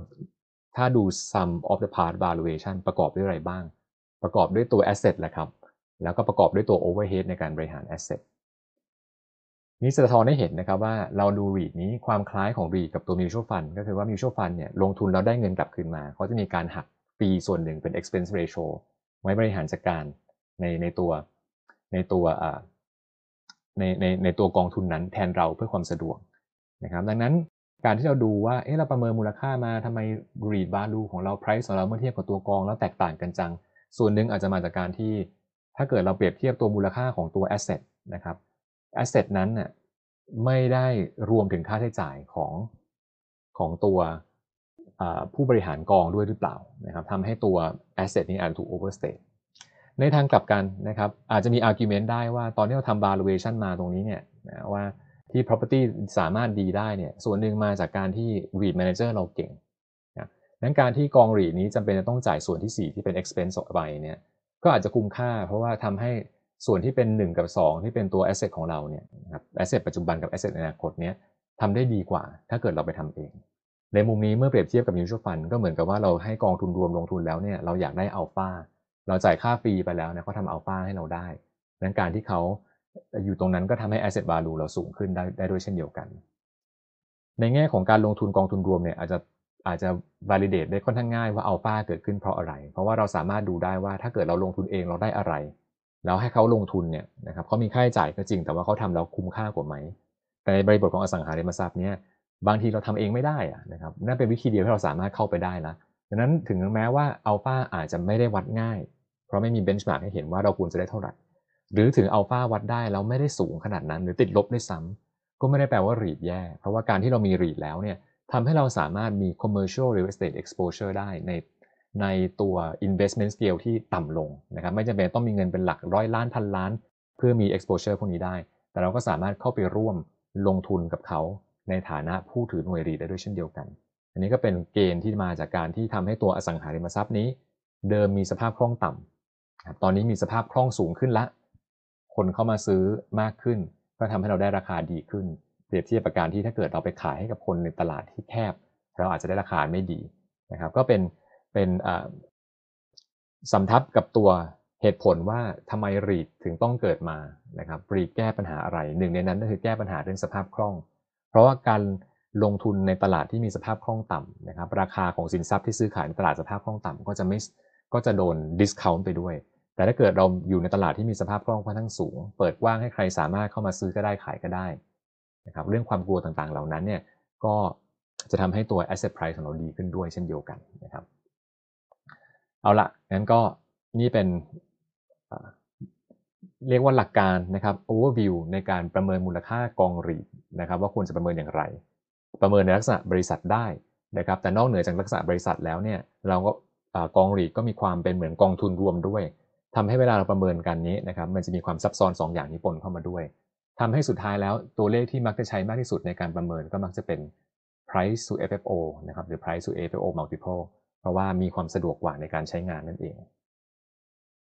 ถ้าดู sum of the parts valuation ประกอบด้วยอะไรบ้างประกอบด้วยตัว asset แหละครับแล้วก็ประกอบด้วยตัว overhead ในการบริหาร asset นี้สะท้อนให้เห็นนะครับว่าเราดู REIT นี้ความคล้ายของ REIT กับตัว mutual fund ก็คือว่า mutual fund เนี่ยลงทุนแล้วได้เงินกลับคืนมาเขาจะมีการหักปีส่วนหนึ่งเป็น expense ratio ไว้บริหารจัดการในในตัวในตัวในในในตัวกองทุนนั้นแทนเราเพื่อความสะดวกนะครับดังนั้นการที่เราดูว่าเอ๊ะเราประเมินมูลค่ามาทำไม REIT value ของเรา price ของเราเมื่อเทียบกับตัวกองแล้วแตกต่างกันจังส่วนหนึ่งอาจจะมาจากการที่ถ้าเกิดเราเปรียบเทียบตัวมูลค่าของตัว asset นะครับ asset นั้นน่ะไม่ได้รวมถึงค่าใช้จ่ายของของตัวผู้บริหารกองด้วยหรือเปล่านะครับทำให้ตัว asset นี้อาจถูก overstateในทางกลับกันนะครับอาจจะมี argument ได้ว่าตอนที่เราทำ valuation มาตรงนี้เนี่ยนะว่าที่ property สามารถดีได้เนี่ยส่วนหนึ่งมาจากการที่ REIT manager เราเก่งนะงั้นการที่กอง REIT นี้จำเป็นจะต้องจ่ายส่วนที่สี่ที่เป็น expense ออกไปเนี่ยก็อาจจะคุ้มค่าเพราะว่าทำให้ส่วนที่เป็นหนึ่งกับสองที่เป็นตัว asset ของเราเนี่ยนะครับ asset ปัจจุบันกับ asset ในอนาคตเนี่ยทำได้ดีกว่าถ้าเกิดเราไปทำเองในมุมนี้เมื่อเปรียบเทียบกับ mutual fund ก็เหมือนกับว่าเราให้กองทุนรวมลงทุนแล้วเนี่ยเราอยากได้ alphaเราจ่ายค่าฟรีไปแล้วนะเขาทำอัลฟาให้เราได้ดังการที่เขาอยู่ตรงนั้นก็ทำให้ asset value เราสูงขึ้นได้ได้ด้วยเช่นเดียวกันในแง่ของการลงทุนกองทุนรวมเนี่ยอาจจะอาจจะ validate ได้ค่อนข้างง่ายว่าอัลฟาเกิดขึ้นเพราะอะไรเพราะว่าเราสามารถดูได้ว่าถ้าเกิดเราลงทุนเองเราได้อะไรแล้วให้เขาลงทุนเนี่ยนะครับเขามีค่าใช้จ่ายก็จริงแต่ว่าเขาทำเราคุ้มค่ากว่าไหมแต่ในบริบทของอสังหาริมทรัพย์เนี่ยบางทีเราทำเองไม่ได้อะนะครับนั่นเป็นวิธีเดียวที่เราสามารถเข้าไปได้ละดังนั้นถึงแม้ว่าอัลฟาอาจจะไม่ได้วัดง่ายเพราะไม่มีเบนช์มาร์กให้เห็นว่าเราควรจะได้เท่าไหร่ หรือถึงอัลฟาวัดได้แล้วไม่ได้สูงขนาดนั้นหรือติดลบด้วยซ้ำก็ไม่ได้แปลว่ารีทแย่เพราะว่าการที่เรามีรีทแล้วเนี่ยทำให้เราสามารถมี commercial real estate exposure ได้ในในตัว investment scale ที่ต่ำลงนะครับไม่จำเป็นต้องมีเงินเป็นหลักร้อยล้านพันล้านเพื่อมี exposure พวกนี้ได้แต่เราก็สามารถเข้าไปร่วมลงทุนกับเขาในฐานะผู้ถือหน่วยรีทได้ด้วยเช่นเดียวกันอันนี้ก็เป็นเกณฑ์ที่มาจากการที่ทำให้ตัวอสังหาริมทรัพย์นี้เดิมมีสภาพคล่องต่ำตอนนี้มีสภาพคล่องสูงขึ้นละคนเข้ามาซื้อมากขึ้นก็ทำให้เราได้ราคาดีขึ้นเปรียบเทียบกับการที่ถ้าเกิดเราไปขายให้กับคนในตลาดที่แคบเราอาจจะได้ราคาไม่ดีนะครับก็เป็นเป็นสัมทับกับตัวเหตุผลว่าทำไมรีทถึงต้องเกิดมานะครับรีทแก้ปัญหาอะไรหนึ่งในนั้นก็คือแก้ปัญหาเรื่องสภาพคล่องเพราะว่าการลงทุนในตลาดที่มีสภาพคล่องต่ำนะครับราคาของสินทรัพย์ที่ซื้อขายในตลาดสภาพคล่องต่ำก็จะไม่ก็จะโดน discount ไปด้วยแต่ถ้าเกิดเราอยู่ในตลาดที่มีสภาพคล่องค่อนข้างสูงเปิดกว้างให้ใครสามารถเข้ามาซื้อก็ได้ขายก็ได้นะครับเรื่องความกลัวต่างๆเหล่านั้นเนี่ยก็จะทำให้ตัว asset price ของเราดีขึ้นด้วยเช่นเดียวกันนะครับเอาละงั้นก็นี่เป็นเรียกว่าหลักการนะครับ overview ในการประเมินมูลค่ากองรีทนะครับว่าควรจะประเมินอย่างไรประเมินในลักษณะบริษัทได้นะครับแต่นอกเหนือจากลักษณะบริษัทแล้วเนี่ยเราก็กองรีทก็มีความเป็นเหมือนกองทุนรวมด้วยทำให้เวลาเราประเมินกันนี้นะครับมันจะมีความซับซ้อนสองอย่างนี้ปนเข้ามาด้วยทำให้สุดท้ายแล้วตัวเลขที่มักจะใช้มากที่สุดในการประเมินก็มักจะเป็น price to เอฟ เอฟ โอ นะครับหรือ price to เอฟ เอฟ โอ multiple เพราะว่ามีความสะดวกกว่าในการใช้งานนั่นเอง